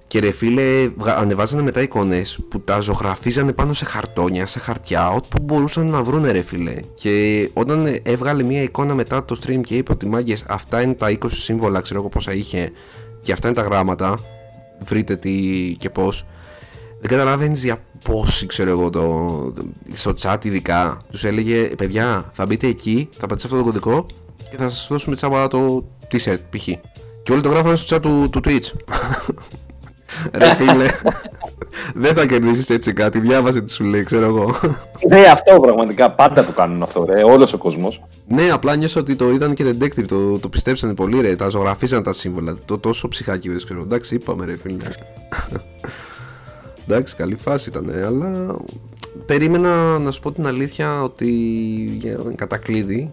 Και ρε φίλε, ανεβάζανε μετά εικόνες που τα ζωγραφίζανε πάνω σε χαρτόνια, σε χαρτιά, όπου μπορούσαν να βρούνε ρε φίλε. Και όταν έβγαλε μια εικόνα μετά το stream και είπε ότι μάγκες, αυτά είναι τα 20 σύμβολα, ξέρω εγώ πόσα είχε, και αυτά είναι τα γράμματα, βρείτε τι και πώς. Δεν καταλαβαίνεις για πόσοι, ξέρω εγώ, στο chat ειδικά τους έλεγε παιδιά, θα μπείτε εκεί, θα πατήσετε αυτό το κωδικό και θα σας δώσουμε τσάμπα το t-shirt π.χ. Και όλοι το γράφανε στο chat του Twitch. Ρε φίλε, δεν θα κερδίσεις έτσι κάτι, διάβασε τι σου λέει, ξέρω εγώ. Ναι, αυτό πραγματικά πάντα το κάνουν αυτό ρε, όλος ο κόσμος. Ναι, απλά νιώσω ότι το είδαν και detective, το πιστέψανε πολύ ρε, τα ζωγραφίζαν τα σύμβολα, το τόσο ψυχάκι δεν ξέρω, εντάξει είπαμε ρε φίλε. Εντάξει, καλή φάση ήταν, αλλά περίμενα να σου πω την αλήθεια ότι κατακλείδη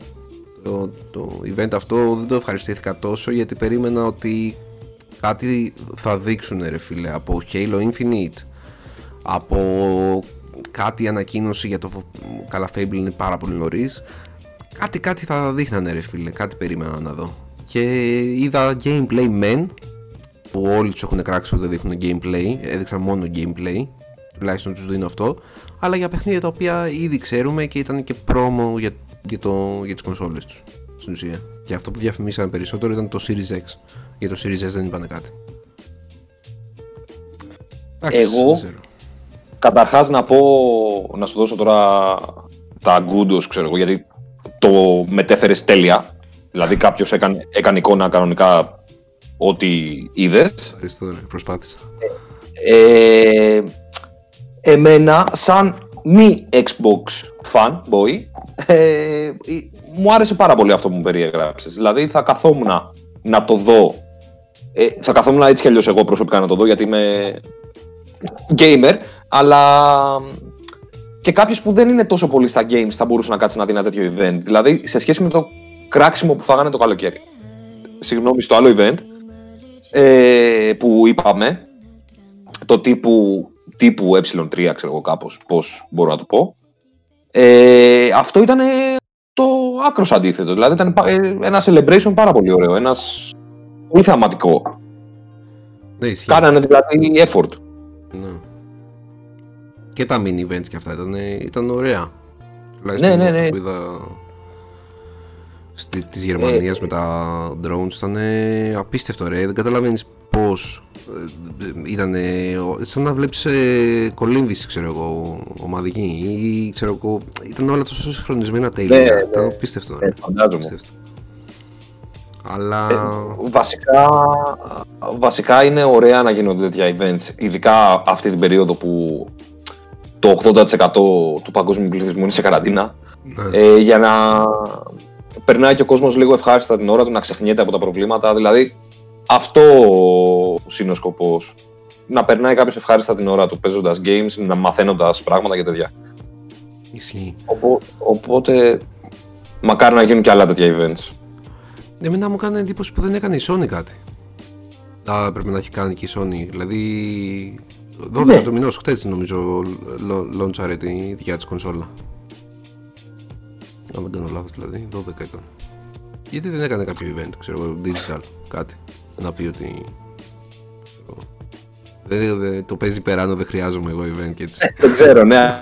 το event αυτό δεν το ευχαριστήθηκα τόσο, γιατί περίμενα ότι κάτι θα δείξουν ρε φίλε από Halo Infinite, από κάτι ανακοίνωση για το καλά Fable είναι πάρα πολύ νωρίς, κάτι θα δείχνανε ρε φίλε, κάτι περίμενα να δω. Και είδα gameplay men, που όλοι τους έχουν κράξει ότι δεν δείχνουν gameplay, έδειξαν μόνο gameplay, τουλάχιστον τους δίνω αυτό, αλλά για παιχνίδια τα οποία ήδη ξέρουμε και ήταν και promo για τις κονσόλες τους στην ουσία. Και αυτό που διαφημίσαμε περισσότερο ήταν το Series X, για το Series S δεν είπανε κάτι. Εγώ καταρχάς να σου δώσω τώρα τα Goodos, ξέρω εγώ, γιατί το μετέφερες τέλεια, δηλαδή κάποιος έκανε εικόνα κανονικά ό,τι είδες. Ευχαριστώ, προσπάθησα. Εμένα σαν μη Xbox fanboy μου άρεσε πάρα πολύ αυτό που μου περιέγραψες. Δηλαδή θα καθόμουν να το δω, θα καθόμουν έτσι κι αλλιώς εγώ προσωπικά να το δω, γιατί είμαι gamer, αλλά και κάποιος που δεν είναι τόσο πολύ στα games θα μπορούσε να κάτσει να δει ένα τέτοιο event, δηλαδή σε σχέση με το κράξιμο που φάγανε το καλοκαίρι. Συγγνώμη, στο άλλο event που είπαμε, το τύπου ε3, ξέρω εγώ κάπως, πώς μπορώ να το πω, αυτό ήταν το άκρος αντίθετο, δηλαδή ήταν ένα celebration πάρα πολύ ωραίο, ένας πολύ θεαματικό. Ναι, κάνανε δηλαδή effort. Ναι. Και τα mini events και αυτά ήταν ωραία. Ναι, ναι, ναι. Της Γερμανίας με τα drones ήταν απίστευτο ρε, δεν καταλαβαίνεις πως ήταν σαν να βλέπεις κολύμβηση, ξέρω εγώ, ομαδική ή ξέρω εγώ, ήταν όλα τόσο συγχρονισμένα τέλεια, ήταν απίστευτο ρε, απίστευτο. Αλλά βασικά είναι ωραία να γίνονται τέτοια events, ειδικά αυτή την περίοδο που το 80% του παγκόσμιου πληθυσμού είναι σε καραντίνα, για να περνάει και ο κόσμος λίγο ευχάριστα την ώρα του, να ξεχνιέται από τα προβλήματα. Δηλαδή, αυτό είναι ο σκοπός. Να περνάει κάποιος ευχάριστα την ώρα του παίζοντας games, να μαθαίνοντας πράγματα και τέτοια. Ισχύει. Οπότε, μακάρι να γίνουν και άλλα τέτοια events. Εμένα μου κάνει εντύπωση που δεν έκανε η Sony κάτι. Α, πρέπει να έχει κάνει και η Sony. Δηλαδή, 12 του μηνός, χτες νομίζω, launch η δικιά της κονσόλα. Αν δεν κάνω λάθος δηλαδή, 12 ήταν. Γιατί δεν έκανε κάποιο event, ξέρω εγώ, digital, κάτι. Να πει ότι το παίζει περάνω, δεν χρειάζομαι εγώ event και έτσι. Δεν ξέρω, ναι.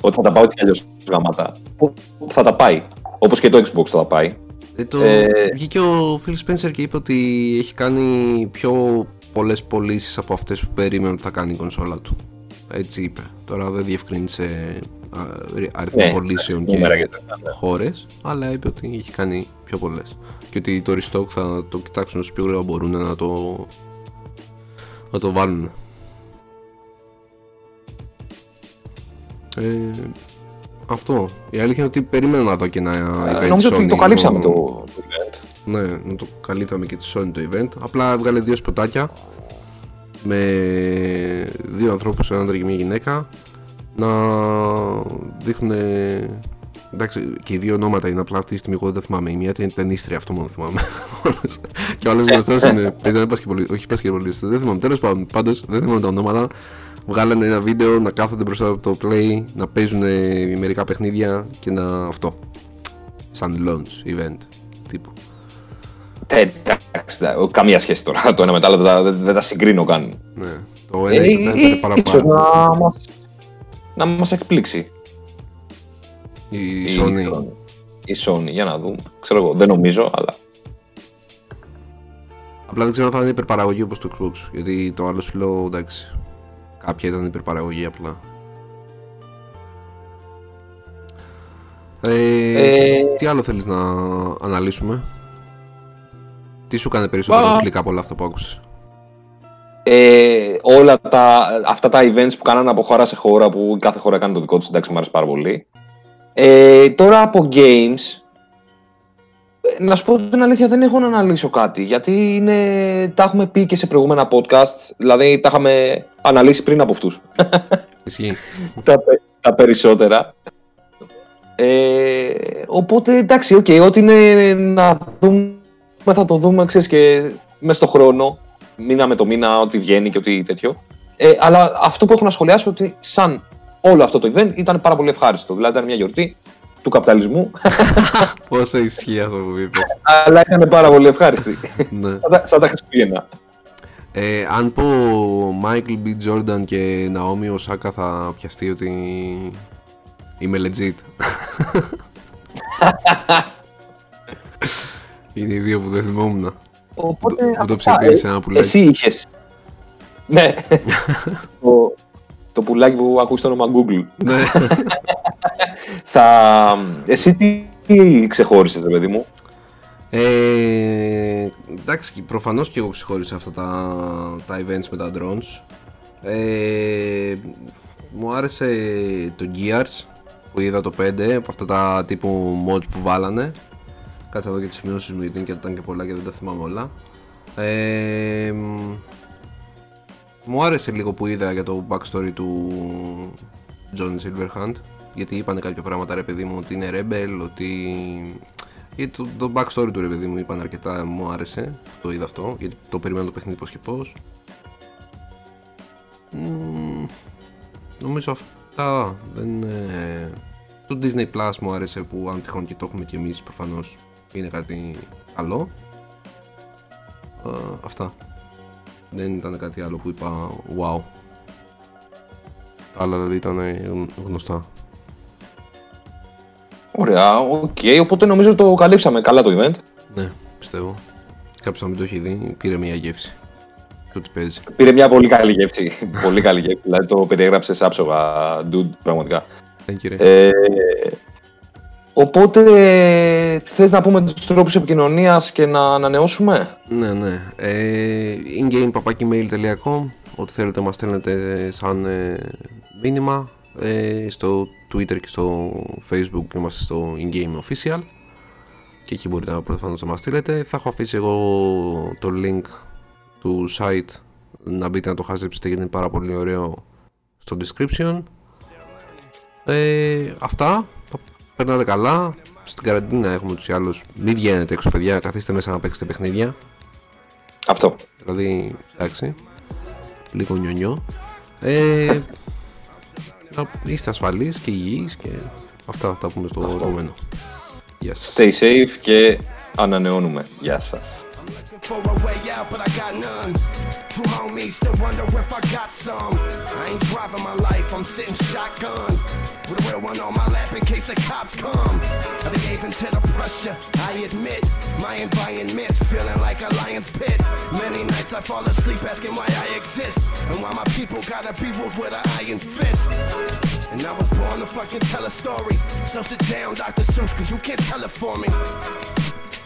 Ότι θα τα πάω έτσι κι αλλιώς γαμάτα. Θα τα πάει, όπως και το Xbox θα τα πάει. Βγήκε ο Phil Spencer και είπε ότι έχει κάνει πιο πολλές πωλήσεις από αυτές που περίμενε ότι θα κάνει η κονσόλα του. έτσι είπε. Τώρα δεν διευκρίνησε αριθμό πωλήσεων και χώρες, αλλά είπε ότι έχει κάνει πιο πολλές και ότι το restock θα το κοιτάξουν όσο πιο γρήγορα μπορούν να το βάλουν. Αυτό. Η αλήθεια είναι ότι περίμενα να δω και ένα event. Νομίζω ότι το καλύψαμε το event. Ναι, να το καλύπταμε και τη Sony το event. Απλά έβγαλε δύο σποτάκια με δύο ανθρώπους, έναν άντρα και μια γυναίκα, να δείχνουν. Εντάξει, και οι δύο ονόματα είναι, απλά αυτή τη στιγμή εγώ δεν θυμάμαι. Η μία ήταν ταινίστρια, αυτό μόνο θυμάμαι. Και ο άλλος γνωστός είναι. Παίζανε πασκευολιστές. Όχι πασκευολιστές, δεν θυμάμαι. Τέλος πάντως, δεν θυμάμαι τα ονόματα. Βγάλανε ένα βίντεο να κάθονται μπροστά από το play, να παίζουν μερικά παιχνίδια και να αυτό. Σαν launch event τύπου. Εντάξει, καμία σχέση τώρα το ένα με το άλλο, δεν τα συγκρίνω καν. Ναι, το ένα ήταν παραπάνω. Να μας εκπλήξει. Η Sony, για να δούμε. Ξέρω εγώ, δεν νομίζω, αλλά. Απλά δεν ξέρω αν θα είναι υπερπαραγωγή όπως το Xbox, γιατί το άλλο σου λέω, εντάξει. Κάποια ήταν υπερπαραγωγή απλά. Τι άλλο θέλεις να αναλύσουμε? Τι σου έκανε περισσότερο κλικ από όλα αυτά που άκουσες? Όλα αυτά τα events που κάνανε από χώρα σε χώρα, που κάθε χώρα κάνει το δικό του, εντάξει, μου άρεσε πάρα πολύ. Τώρα από games, να σου πω την αλήθεια, δεν έχω να αναλύσω κάτι, γιατί τα έχουμε πει και σε προηγούμενα podcasts, δηλαδή τα είχαμε αναλύσει πριν από αυτούς. Ισχύει. Τα περισσότερα. Οπότε εντάξει, ό,τι είναι να δούμε, θα το δούμε, ξέρεις, και μες στο χρόνο, μήνα με το μήνα, ό,τι βγαίνει και ό,τι τέτοιο. Αλλά αυτό που έχω να σχολιάσω, ότι σαν όλο αυτό το event ήταν πάρα πολύ ευχάριστο, δηλαδή ήταν μια γιορτή του καπιταλισμού. Πόσο ισχύει αυτό που είπες. Αλλά ήταν πάρα πολύ ευχάριστη. Σαν τα Χριστούγεννα. Αν πω Michael B. Jordan και Naomi Osaka, θα πιαστεί ότι είμαι legit. Είναι οι δύο που δεν θυμόμουν. Μου το ψηφίρισε ένα πουλάκι. Εσύ είχες. Ναι. Το πουλάκι που ακούσει το όνομα Google. Ναι. Εσύ τι ξεχώρισες, ρε παιδί μου? Εντάξει, προφανώς και εγώ ξεχώρισα αυτά τα events με τα drones. Μου άρεσε το Gears που είδα, το 5, από αυτά τα τύπου mods που βάλανε. Κάτσα εδώ και τις σημειώσεις μου, γιατί ήταν και πολλά και δεν τα θυμάμαι όλα. Μου άρεσε λίγο που είδα για το backstory του Johnny Silverhand, γιατί είπανε κάποια πράγματα, ρε παιδί μου, ότι είναι rebel, ότι... Το backstory του, ρε παιδί μου, είπαν αρκετά, μου άρεσε, το είδα αυτό, γιατί το περιμένω το παιχνίδι πώς και πώς. Νομίζω αυτά, δεν... Το Disney Plus μου άρεσε, που αν τυχόν και το έχουμε κι εμείς, προφανώς είναι κάτι καλό. Αυτά. Δεν ήταν κάτι άλλο που είπα wow. Αλλά δηλαδή ήταν γνωστά. Ωραία, οκ. Οπότε νομίζω το καλύψαμε καλά το event. Ναι, πιστεύω. Κάποιος να μην το έχει δει, πήρε μια γεύση. Το τι παίζει. Πήρε μια πολύ καλή γεύση. Πολύ καλή γεύση. Δηλαδή το περιέγραψες άψογα, dude, πραγματικά. Οπότε θες να πούμε τους τρόπους επικοινωνίας και να ανανεώσουμε? Ναι. ingame@gmail.com. Ό,τι θέλετε μας στέλνετε σαν μήνυμα. Στο Twitter και στο Facebook είμαστε στο ingame official. Και εκεί μπορείτε να προφανώς να μας στείλετε. Θα έχω αφήσει εγώ το link του site, να μπείτε να το χαζέψετε, γιατί είναι πάρα πολύ ωραίο, στο description. Αυτά. Περνάτε καλά. Στην καραντίνα έχουμε τους ή άλλους. Μην βγαίνετε έξω, παιδιά. Καθίστε μέσα να παίξετε παιχνίδια. Αυτό. Δηλαδή, εντάξει. Λίγο νιονιό. Είστε ασφαλείς και υγιείς και αυτά θα τα πούμε στο επόμενο. Γεια σας. Stay safe και ανανεώνουμε. Γεια σας. two homies that wonder if I got some. I ain't driving my life, I'm sitting shotgun with a real one on my lap in case the cops come. I gave into the pressure, I admit. My environment's feeling like a lion's pit. Many nights I fall asleep asking why I exist and why my people gotta be wolf with an iron fist. And I was born to fucking tell a story. So sit down, Dr. Seuss, cause you can't tell it for me.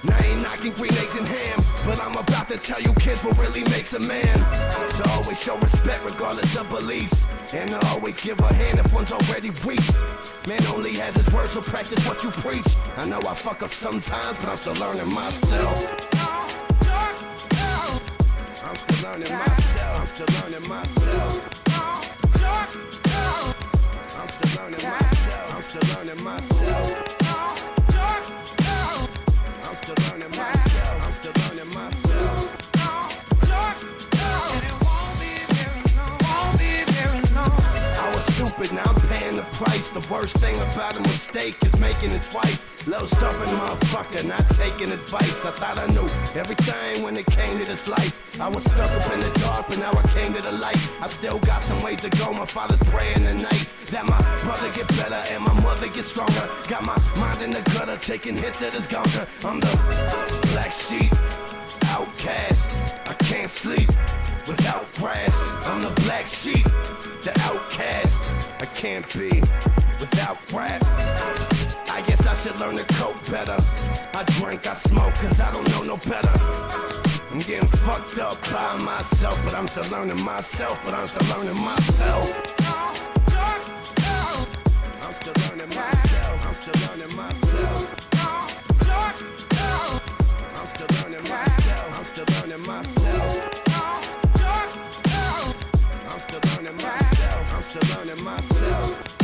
Now I ain't knocking green eggs and ham, but I'm about to tell you kids what really makes a man. To always show respect regardless of beliefs, and to always give a hand if one's already reached. Man only has his words, so practice what you preach. I know I fuck up sometimes, but I'm still learning myself. I'm still learning myself. I'm still learning myself. I'm still learning myself. I'm still learning myself. I'm still learning myself, I'm still learning myself. And it won't be very long, won't be very long. I was stupid, now I'm paying the price. The worst thing about a mistake is making it twice. Little stubborn motherfucker, not taking advice. I thought I knew everything when it came to this life. I was stuck up in the dark, but now I came to the light. I still got some ways to go, my father's praying tonight. That my brother get better and my mother get stronger. Got my mind in the gutter, taking hits at his gonga. I'm the black sheep, outcast. I can't sleep without grass. I'm the black sheep, the outcast. I can't be without rap. I guess I should learn to cope better. I drink, I smoke, cause I don't know no better. I'm getting fucked up by myself, but I'm still learning myself, but I'm still learning myself. I'm still learning myself, I'm still learning myself. I'm still learning myself, I'm still learning myself. I'm still learning myself, I'm still learning myself.